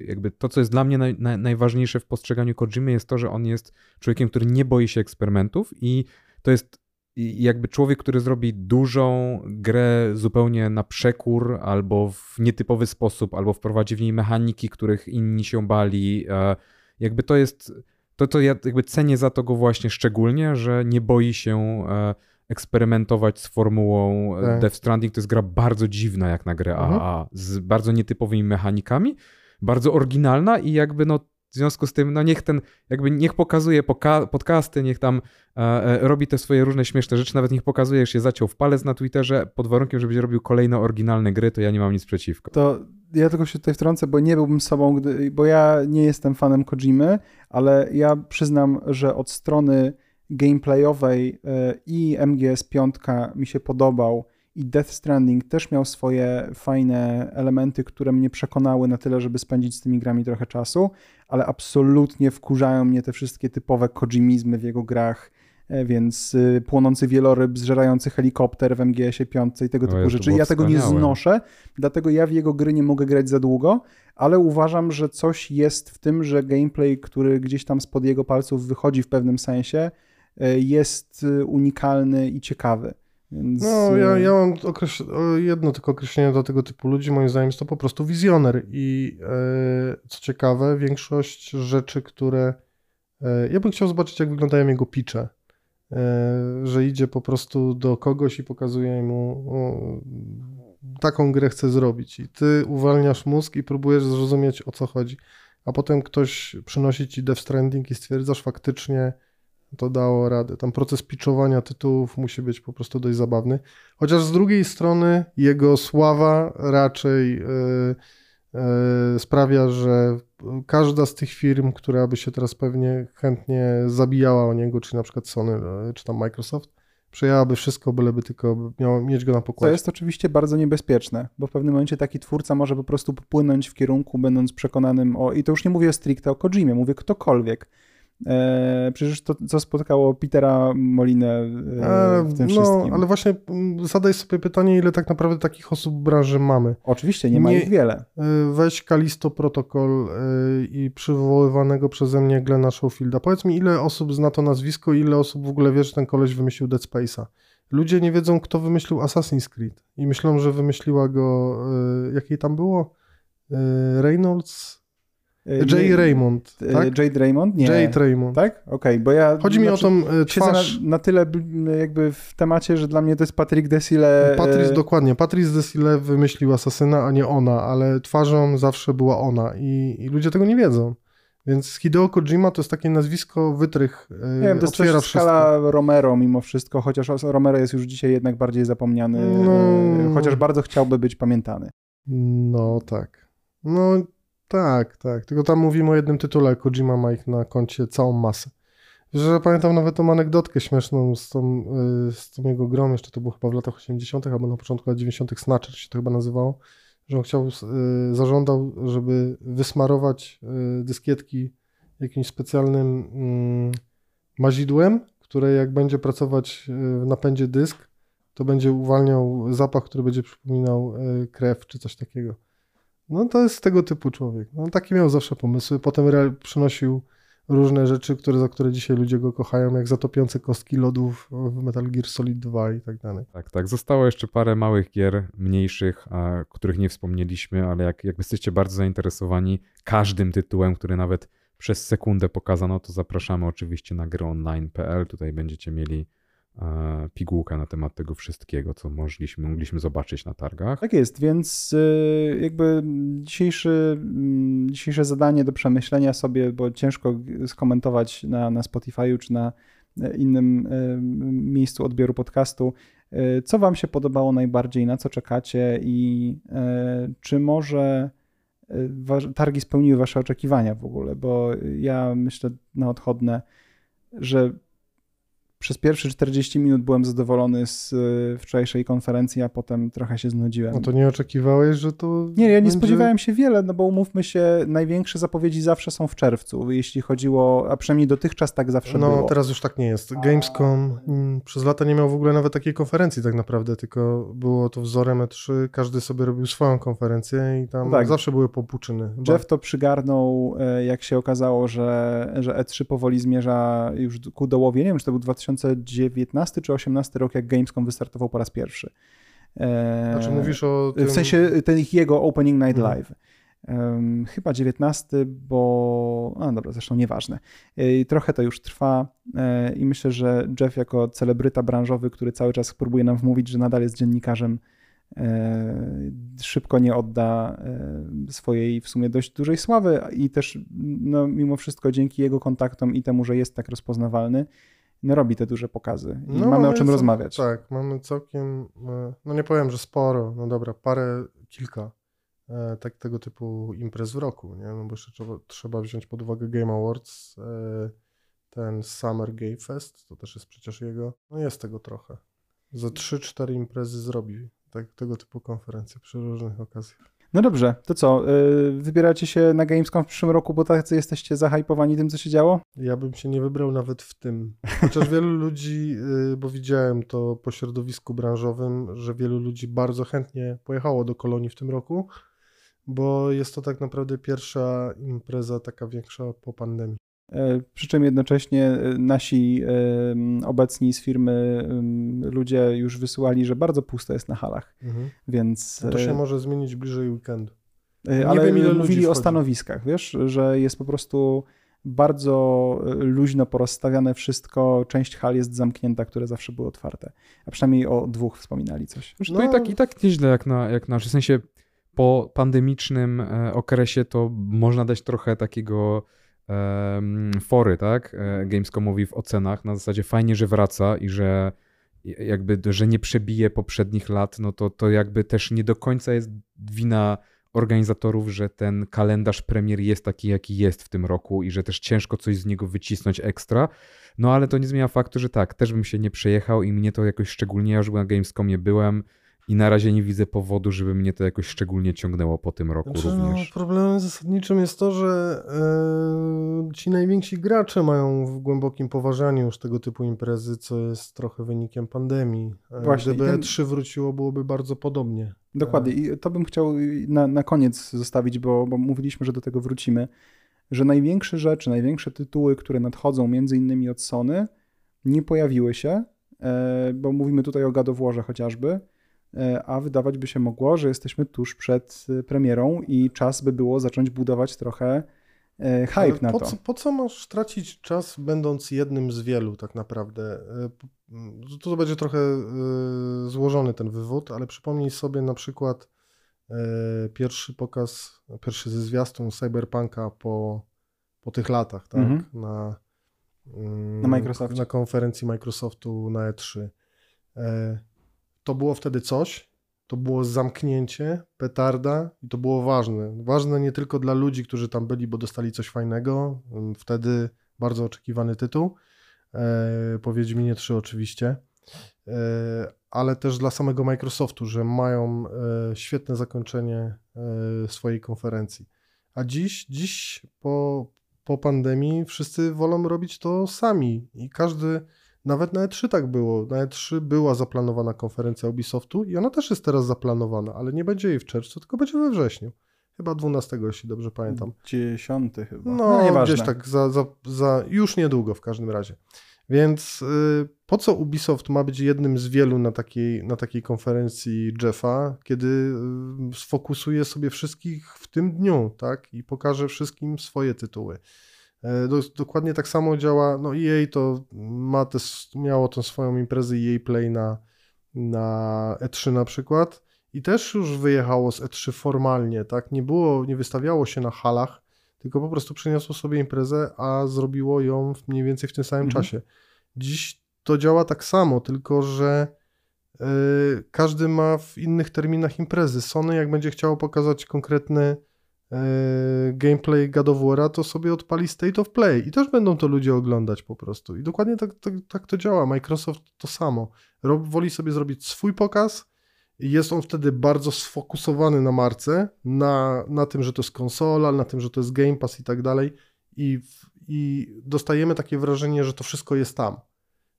jakby to, co jest dla mnie naj, naj, najważniejsze w postrzeganiu Kojimy, jest to, że on jest człowiekiem, który nie boi się eksperymentów i to jest jakby człowiek, który zrobi dużą grę zupełnie na przekór albo w nietypowy sposób, albo wprowadzi w niej mechaniki, których inni się bali. Jakby to jest, to co ja jakby cenię za to go właśnie szczególnie, że nie boi się eksperymentować z formułą tak. Death Stranding. To jest gra bardzo dziwna jak na grę mhm. A A, z bardzo nietypowymi mechanikami, bardzo oryginalna i jakby no w związku z tym, no niech ten, jakby niech pokazuje poka- podcasty, niech tam e, e, robi te swoje różne śmieszne rzeczy, nawet niech pokazuje, że się zaciął w palec na Twitterze, pod warunkiem, że będzie robił kolejne oryginalne gry, to ja nie mam nic przeciwko. To ja tylko się tutaj wtrącę, bo nie byłbym sobą, gdy, bo ja nie jestem fanem Kojimy, ale ja przyznam, że od strony gameplayowej i M G S pięć mi się podobał i Death Stranding też miał swoje fajne elementy, które mnie przekonały na tyle, żeby spędzić z tymi grami trochę czasu, ale absolutnie wkurzają mnie te wszystkie typowe kojimizmy w jego grach, więc płonący wieloryb, zżerający helikopter w M G S pięć i tego typu no, rzeczy. Ja tego nie znoszę, dlatego ja w jego gry nie mogę grać za długo, ale uważam, że coś jest w tym, że gameplay, który gdzieś tam spod jego palców wychodzi w pewnym sensie, jest unikalny i ciekawy. Więc... No, ja, ja mam okreś... jedno tylko określenie dla tego typu ludzi, moim zdaniem jest to po prostu wizjoner i co ciekawe, większość rzeczy, które... Ja bym chciał zobaczyć, jak wyglądają jego pitche, że idzie po prostu do kogoś i pokazuje mu taką grę chcę zrobić i ty uwalniasz mózg i próbujesz zrozumieć, o co chodzi, a potem ktoś przynosi ci Death Stranding i stwierdzasz faktycznie, to dało radę. Tam proces pitchowania tytułów musi być po prostu dość zabawny. Chociaż z drugiej strony jego sława raczej yy, yy, sprawia, że każda z tych firm, która by się teraz pewnie chętnie zabijała o niego, czy na przykład Sony, czy tam Microsoft, przejęłaby wszystko, byleby tylko miała mieć go na pokładzie. To jest oczywiście bardzo niebezpieczne, bo w pewnym momencie taki twórca może po prostu popłynąć w kierunku, będąc przekonanym o... I to już nie mówię stricte o Kojimie, mówię ktokolwiek. Eee, przecież to, co spotkało Petera Molinę eee, w tym no, wszystkim. No, ale właśnie zadaj sobie pytanie, ile tak naprawdę takich osób w branży mamy. Oczywiście, nie ma nie, ich wiele. Weź Callisto Protocol i przywoływanego przeze mnie Glenna Schofielda. Powiedz mi, ile osób zna to nazwisko, ile osób w ogóle wie, że ten koleś wymyślił Dead Space'a. Ludzie nie wiedzą, kto wymyślił Assassin's Creed i myślą, że wymyśliła go, jakiej tam było? Reynolds? Jay Raymond, tak? Jade Raymond? Nie. Jade Raymond. Tak? Okej, okay, bo ja... Chodzi znaczy, mi o tą twarz... Na, na tyle jakby w temacie, że dla mnie to jest Patrick Desilets... Patrice, dokładnie. Patrice Desilets wymyślił Asasyna, a nie ona, ale twarzą zawsze była ona i, i ludzie tego nie wiedzą. Więc Hideo Kojima to jest takie nazwisko wytrych, nie wiem, to jest skala wszystko. Romero mimo wszystko, chociaż Romero jest już dzisiaj jednak bardziej zapomniany, no... chociaż bardzo chciałby być pamiętany. No tak. No... Tak, tak. Tylko tam mówimy o jednym tytule, Kojima ma ich na koncie całą masę. Wiesz, że pamiętam nawet tą anegdotkę śmieszną z tą, z tą jego grą, jeszcze to było chyba w latach osiemdziesiątych albo na początku lat dziewięćdziesiątych, Snatcher się to chyba nazywało, że on chciał, zażądał, żeby wysmarować dyskietki jakimś specjalnym mazidłem, które jak będzie pracować w napędzie dysk, to będzie uwalniał zapach, który będzie przypominał krew czy coś takiego. No to jest tego typu człowiek. No, taki miał zawsze pomysły. Potem przynosił różne rzeczy, które, za które dzisiaj ludzie go kochają, jak zatopiące kostki lodów w Metal Gear Solid dwa i tak dalej. Tak, tak. Zostało jeszcze parę małych gier mniejszych, a, których nie wspomnieliśmy, ale jak, jak jesteście bardzo zainteresowani każdym tytułem, który nawet przez sekundę pokazano, to zapraszamy oczywiście na gry online kropka p l. Tutaj będziecie mieli pigułka na temat tego wszystkiego, co mogliśmy, mogliśmy zobaczyć na targach. Tak jest, więc jakby dzisiejszy, dzisiejsze zadanie do przemyślenia sobie, bo ciężko skomentować na, na Spotify'u czy na innym miejscu odbioru podcastu, co wam się podobało najbardziej, na co czekacie i czy może targi spełniły wasze oczekiwania w ogóle, bo ja myślę na odchodne, że przez pierwsze czterdzieści minut byłem zadowolony z wczorajszej konferencji, a potem trochę się znudziłem. No to nie oczekiwałeś, że to... Nie, ja nie będzie... spodziewałem się wiele, no bo umówmy się, największe zapowiedzi zawsze są w czerwcu, jeśli chodziło, a przynajmniej dotychczas tak zawsze no, było. No teraz już tak nie jest. Gamescom a... m, przez lata nie miał w ogóle nawet takiej konferencji tak naprawdę, tylko było to wzorem E trzy, każdy sobie robił swoją konferencję i tam tak. Zawsze były popuczyny. Jeff Bardzo. To przygarnął, jak się okazało, że, że E trzy powoli zmierza już ku dołowie, nie wiem, czy to był dwa tysiące dziewiętnasty czy osiemnasty rok, jak Gamescom wystartował po raz pierwszy. Eee, znaczy mówisz o tym... W sensie ten jego Opening Night hmm. Live. Um, chyba dziewiętnasty, bo... A dobra, zresztą nieważne. E, trochę to już trwa e, i myślę, że Jeff jako celebryta branżowy, który cały czas próbuje nam wmówić, że nadal jest dziennikarzem, e, szybko nie odda e, swojej w sumie dość dużej sławy i też no, mimo wszystko dzięki jego kontaktom i temu, że jest tak rozpoznawalny, no robi te duże pokazy i no, mamy o czym całkiem, rozmawiać. Tak, mamy całkiem, no nie powiem, że sporo, no dobra, parę, kilka e, tak, tego typu imprez w roku, nie? No bo jeszcze trzeba, trzeba wziąć pod uwagę Game Awards, e, ten Summer Game Fest, to też jest przecież jego, no jest tego trochę. Za trzy cztery imprezy zrobi tak, tego typu konferencje przy różnych okazjach. No dobrze, to co? Wybieracie się na Gamescom w przyszłym roku, bo tacy jesteście zahajpowani tym, co się działo? Ja bym się nie wybrał nawet w tym. Chociaż wielu ludzi, bo widziałem to po środowisku branżowym, że wielu ludzi bardzo chętnie pojechało do Kolonii w tym roku, bo jest to tak naprawdę pierwsza impreza taka większa po pandemii. Przy czym jednocześnie nasi obecni z firmy ludzie już wysyłali, że bardzo pusto jest na halach, mhm. więc... To się może zmienić bliżej weekendu. Nie ale wiem, ile mówili o stanowiskach, wiesz, że jest po prostu bardzo luźno porozstawiane wszystko, część hal jest zamknięta, które zawsze były otwarte. A przynajmniej o dwóch wspominali coś. No, no. To i tak, i tak nieźle jak na, jak na, w sensie po pandemicznym okresie to można dać trochę takiego um, fory, tak, Gamescomowi w ocenach, na zasadzie fajnie, że wraca i że jakby, że nie przebije poprzednich lat, no to, to jakby też nie do końca jest wina organizatorów, że ten kalendarz premier jest taki, jaki jest w tym roku i że też ciężko coś z niego wycisnąć ekstra. No ale to nie zmienia faktu, że tak, też bym się nie przejechał i mnie to jakoś szczególnie, ja już na Gamescomie byłem i na razie nie widzę powodu, żeby mnie to jakoś szczególnie ciągnęło po tym roku znaczy, również. No, problemem zasadniczym jest to, że yy, ci najwięksi gracze mają w głębokim poważaniu już tego typu imprezy, co jest trochę wynikiem pandemii. Właśnie, gdyby ten... E trzy wróciło, byłoby bardzo podobnie. Dokładnie. I to bym chciał na, na koniec zostawić, bo, bo mówiliśmy, że do tego wrócimy, że największe rzeczy, największe tytuły, które nadchodzą między innymi od Sony, nie pojawiły się, e, bo mówimy tutaj o God of Warze chociażby, a wydawać by się mogło, że jesteśmy tuż przed premierą i czas by było zacząć budować trochę hype ale na po to. Co, po co masz tracić czas, będąc jednym z wielu tak naprawdę? To będzie trochę złożony ten wywód, ale przypomnij sobie na przykład pierwszy pokaz, pierwszy ze zwiastun Cyberpunka po, po tych latach, tak? Mhm. Na, na, Microsoft. na konferencji Microsoftu na E trzy. To było wtedy coś, to było zamknięcie, petarda i to było ważne. Ważne nie tylko dla ludzi, którzy tam byli, bo dostali coś fajnego. Wtedy bardzo oczekiwany tytuł, e, po Wiedźminie trzy oczywiście, e, ale też dla samego Microsoftu, że mają e, świetne zakończenie e, swojej konferencji. A dziś, dziś po, po pandemii wszyscy wolą robić to sami i każdy... Nawet na E trzy tak było. Na E trzy była zaplanowana konferencja Ubisoftu i ona też jest teraz zaplanowana, ale nie będzie jej w czerwcu, tylko będzie we wrześniu. Chyba dwunastego, jeśli dobrze pamiętam. dziesiątego chyba. No, no gdzieś tak za, za, za już niedługo w każdym razie. Więc yy, po co Ubisoft ma być jednym z wielu na takiej, na takiej konferencji Jeffa, kiedy yy, sfokusuje sobie wszystkich w tym dniu, tak? I pokaże wszystkim swoje tytuły. Dokładnie tak samo działa, no E A to ma te, miało tą swoją imprezę E A Play na, na E trzy na przykład i też już wyjechało z E trzy formalnie, tak, nie było, nie wystawiało się na halach, tylko po prostu przeniosło sobie imprezę, a zrobiło ją mniej więcej w tym samym mhm. czasie. Dziś to działa tak samo, tylko że yy, każdy ma w innych terminach imprezy. Sony jak będzie chciało pokazać konkretny gameplay God of War'a, to sobie odpali State of Play i też będą to ludzie oglądać po prostu. I dokładnie tak, tak, tak to działa. Microsoft to samo. Rob, woli sobie zrobić swój pokaz. Jest on wtedy bardzo sfokusowany na marce, na, na tym, że to jest konsola, na tym, że to jest Game Pass i tak dalej. I, i dostajemy takie wrażenie, że to wszystko jest tam.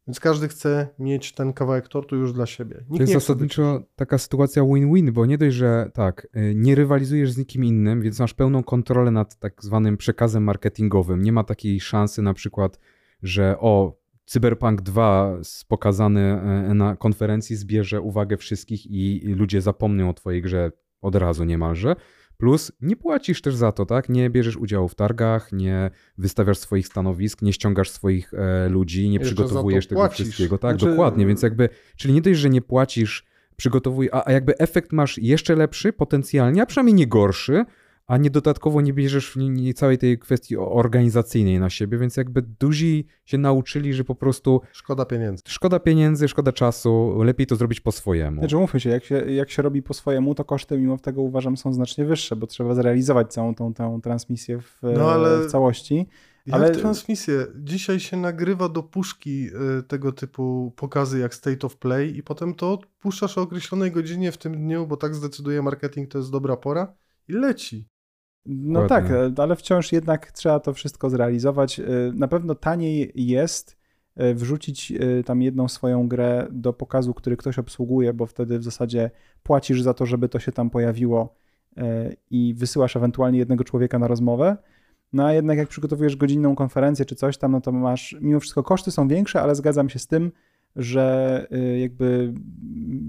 Więc każdy chce mieć ten kawałek tortu już dla siebie. Nikt to jest zasadniczo taka sytuacja win-win, bo nie dość, że tak, nie rywalizujesz z nikim innym, więc masz pełną kontrolę nad tak zwanym przekazem marketingowym. Nie ma takiej szansy na przykład, że o, Cyberpunk dwa pokazany na konferencji zbierze uwagę wszystkich i ludzie zapomną o twojej grze od razu niemalże. Plus nie płacisz też za to, tak? Nie bierzesz udziału w targach, nie wystawiasz swoich stanowisk, nie ściągasz swoich e, ludzi, nie przygotowujesz tego płacisz. Wszystkiego. Tak, znaczy... dokładnie, więc jakby, czyli nie dość, że nie płacisz, przygotowuj, a, a jakby efekt masz jeszcze lepszy potencjalnie, a przynajmniej nie gorszy, a nie dodatkowo nie bierzesz nie, nie całej tej kwestii organizacyjnej na siebie, więc jakby duzi się nauczyli, że po prostu... Szkoda pieniędzy. Szkoda pieniędzy, szkoda czasu, lepiej to zrobić po swojemu. Znaczy mówmy się jak, się, jak się robi po swojemu, to koszty mimo tego uważam są znacznie wyższe, bo trzeba zrealizować całą tą, tą transmisję w, no ale... w całości. Ale jak transmisję. Dzisiaj się nagrywa do puszki y, tego typu pokazy jak State of Play i potem to odpuszczasz o określonej godzinie w tym dniu, bo tak zdecyduje marketing, to jest dobra pora i leci. No Ładnie. Tak, ale wciąż jednak trzeba to wszystko zrealizować. Na pewno taniej jest wrzucić tam jedną swoją grę do pokazu, który ktoś obsługuje, bo wtedy w zasadzie płacisz za to, żeby to się tam pojawiło i wysyłasz ewentualnie jednego człowieka na rozmowę. No a jednak jak przygotowujesz godzinną konferencję czy coś tam, no to masz, mimo wszystko koszty są większe, ale zgadzam się z tym, że jakby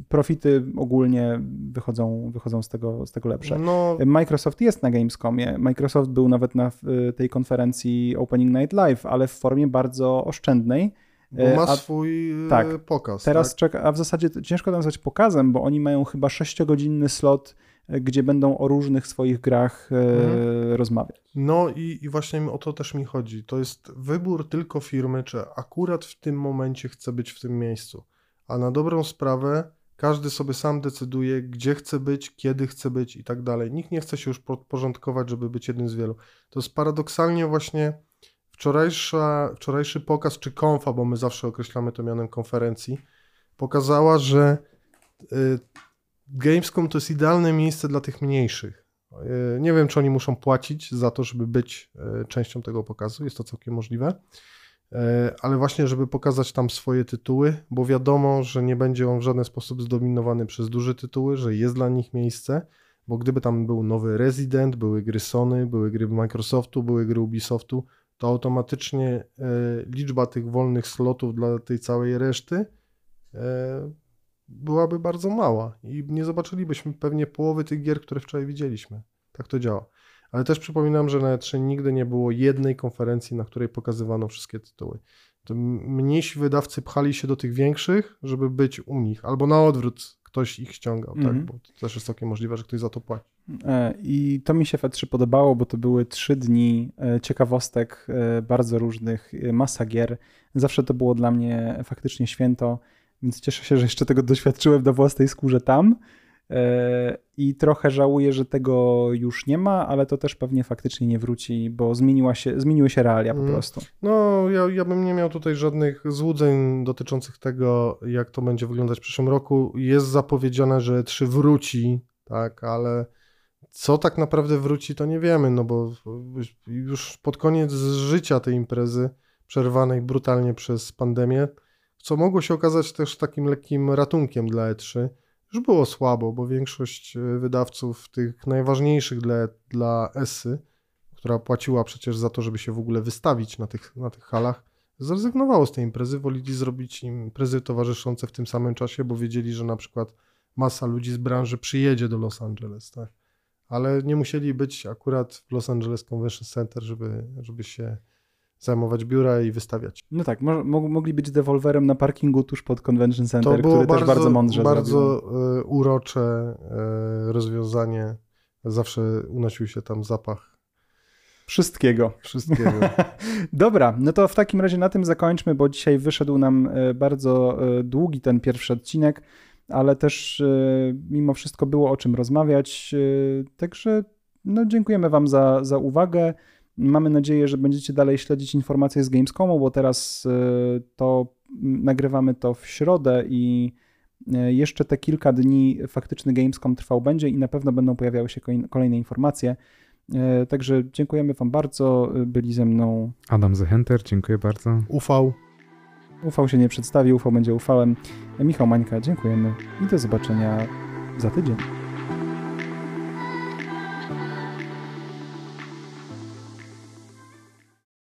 profity ogólnie wychodzą, wychodzą z tego, z tego lepsze. No. Microsoft jest na Gamescomie. Microsoft był nawet na tej konferencji Opening Night Live, ale w formie bardzo oszczędnej. Bo ma a, swój tak, pokaz. Teraz tak? czeka, a w zasadzie ciężko to nazwać pokazem, bo oni mają chyba sześciogodzinny slot, gdzie będą o różnych swoich grach mhm. rozmawiać. No i, i właśnie o to też mi chodzi. To jest wybór tylko firmy, czy akurat w tym momencie chce być w tym miejscu. A na dobrą sprawę każdy sobie sam decyduje, gdzie chce być, kiedy chce być i tak dalej. Nikt nie chce się już podporządkować, żeby być jednym z wielu. To jest paradoksalnie właśnie wczorajsza, wczorajszy pokaz, czy konfa, bo my zawsze określamy to mianem konferencji, pokazała, że y, Gamescom to jest idealne miejsce dla tych mniejszych. Nie wiem, czy oni muszą płacić za to, żeby być częścią tego pokazu. Jest to całkiem możliwe. Ale właśnie, żeby pokazać tam swoje tytuły, bo wiadomo, że nie będzie on w żaden sposób zdominowany przez duże tytuły, że jest dla nich miejsce, bo gdyby tam był nowy Resident, były gry Sony, były gry Microsoftu, były gry Ubisoftu, to automatycznie liczba tych wolnych slotów dla tej całej reszty byłaby bardzo mała i nie zobaczylibyśmy pewnie połowy tych gier, które wczoraj widzieliśmy. Tak to działa. Ale też przypominam, że na E trzy nigdy nie było jednej konferencji, na której pokazywano wszystkie tytuły. To mniejsi wydawcy pchali się do tych większych, żeby być u nich. Albo na odwrót ktoś ich ściągał, mm-hmm. tak? Bo to też jest całkiem możliwe, że ktoś za to płaci. I to mi się w E trzy podobało, bo to były trzy dni ciekawostek bardzo różnych, masa gier. Zawsze to było dla mnie faktycznie święto. Więc cieszę się, że jeszcze tego doświadczyłem na własnej skórze tam i trochę żałuję, że tego już nie ma, ale to też pewnie faktycznie nie wróci, bo zmieniła się, zmieniły się realia po prostu. No, ja, ja bym nie miał tutaj żadnych złudzeń dotyczących tego, jak to będzie wyglądać w przyszłym roku. Jest zapowiedziane, że E trzy wróci, tak, ale co tak naprawdę wróci, to nie wiemy, no bo już pod koniec życia tej imprezy, przerwanej brutalnie przez pandemię, co mogło się okazać też takim lekkim ratunkiem dla E trzy. Już było słabo, bo większość wydawców tych najważniejszych dla, dla E S Y, która płaciła przecież za to, żeby się w ogóle wystawić na tych, na tych halach, zrezygnowało z tej imprezy, wolili zrobić im imprezy towarzyszące w tym samym czasie, bo wiedzieli, że na przykład masa ludzi z branży przyjedzie do Los Angeles, tak? Ale nie musieli być akurat w Los Angeles Convention Center, żeby, żeby się zajmować biura i wystawiać. No tak, mo- mogli być devolverem na parkingu tuż pod Convention Center, to było który bardzo, też bardzo mądrze bardzo zrobił. Urocze rozwiązanie. Zawsze unosił się tam zapach. Wszystkiego. Wszystkiego. Dobra, no to w takim razie na tym zakończmy, bo dzisiaj wyszedł nam bardzo długi ten pierwszy odcinek, ale też mimo wszystko było o czym rozmawiać. Także no, dziękujemy wam za, za uwagę. Mamy nadzieję, że będziecie dalej śledzić informacje z Gamescomu, bo teraz to nagrywamy to w środę i jeszcze te kilka dni faktyczny Gamescom trwał będzie i na pewno będą pojawiały się kolejne informacje. Także dziękujemy wam bardzo. Byli ze mną Adam Zehenter, dziękuję bardzo. Ufał. Ufał się nie przedstawił, Ufał będzie Ufałem. Michał Mańka, dziękujemy i do zobaczenia za tydzień.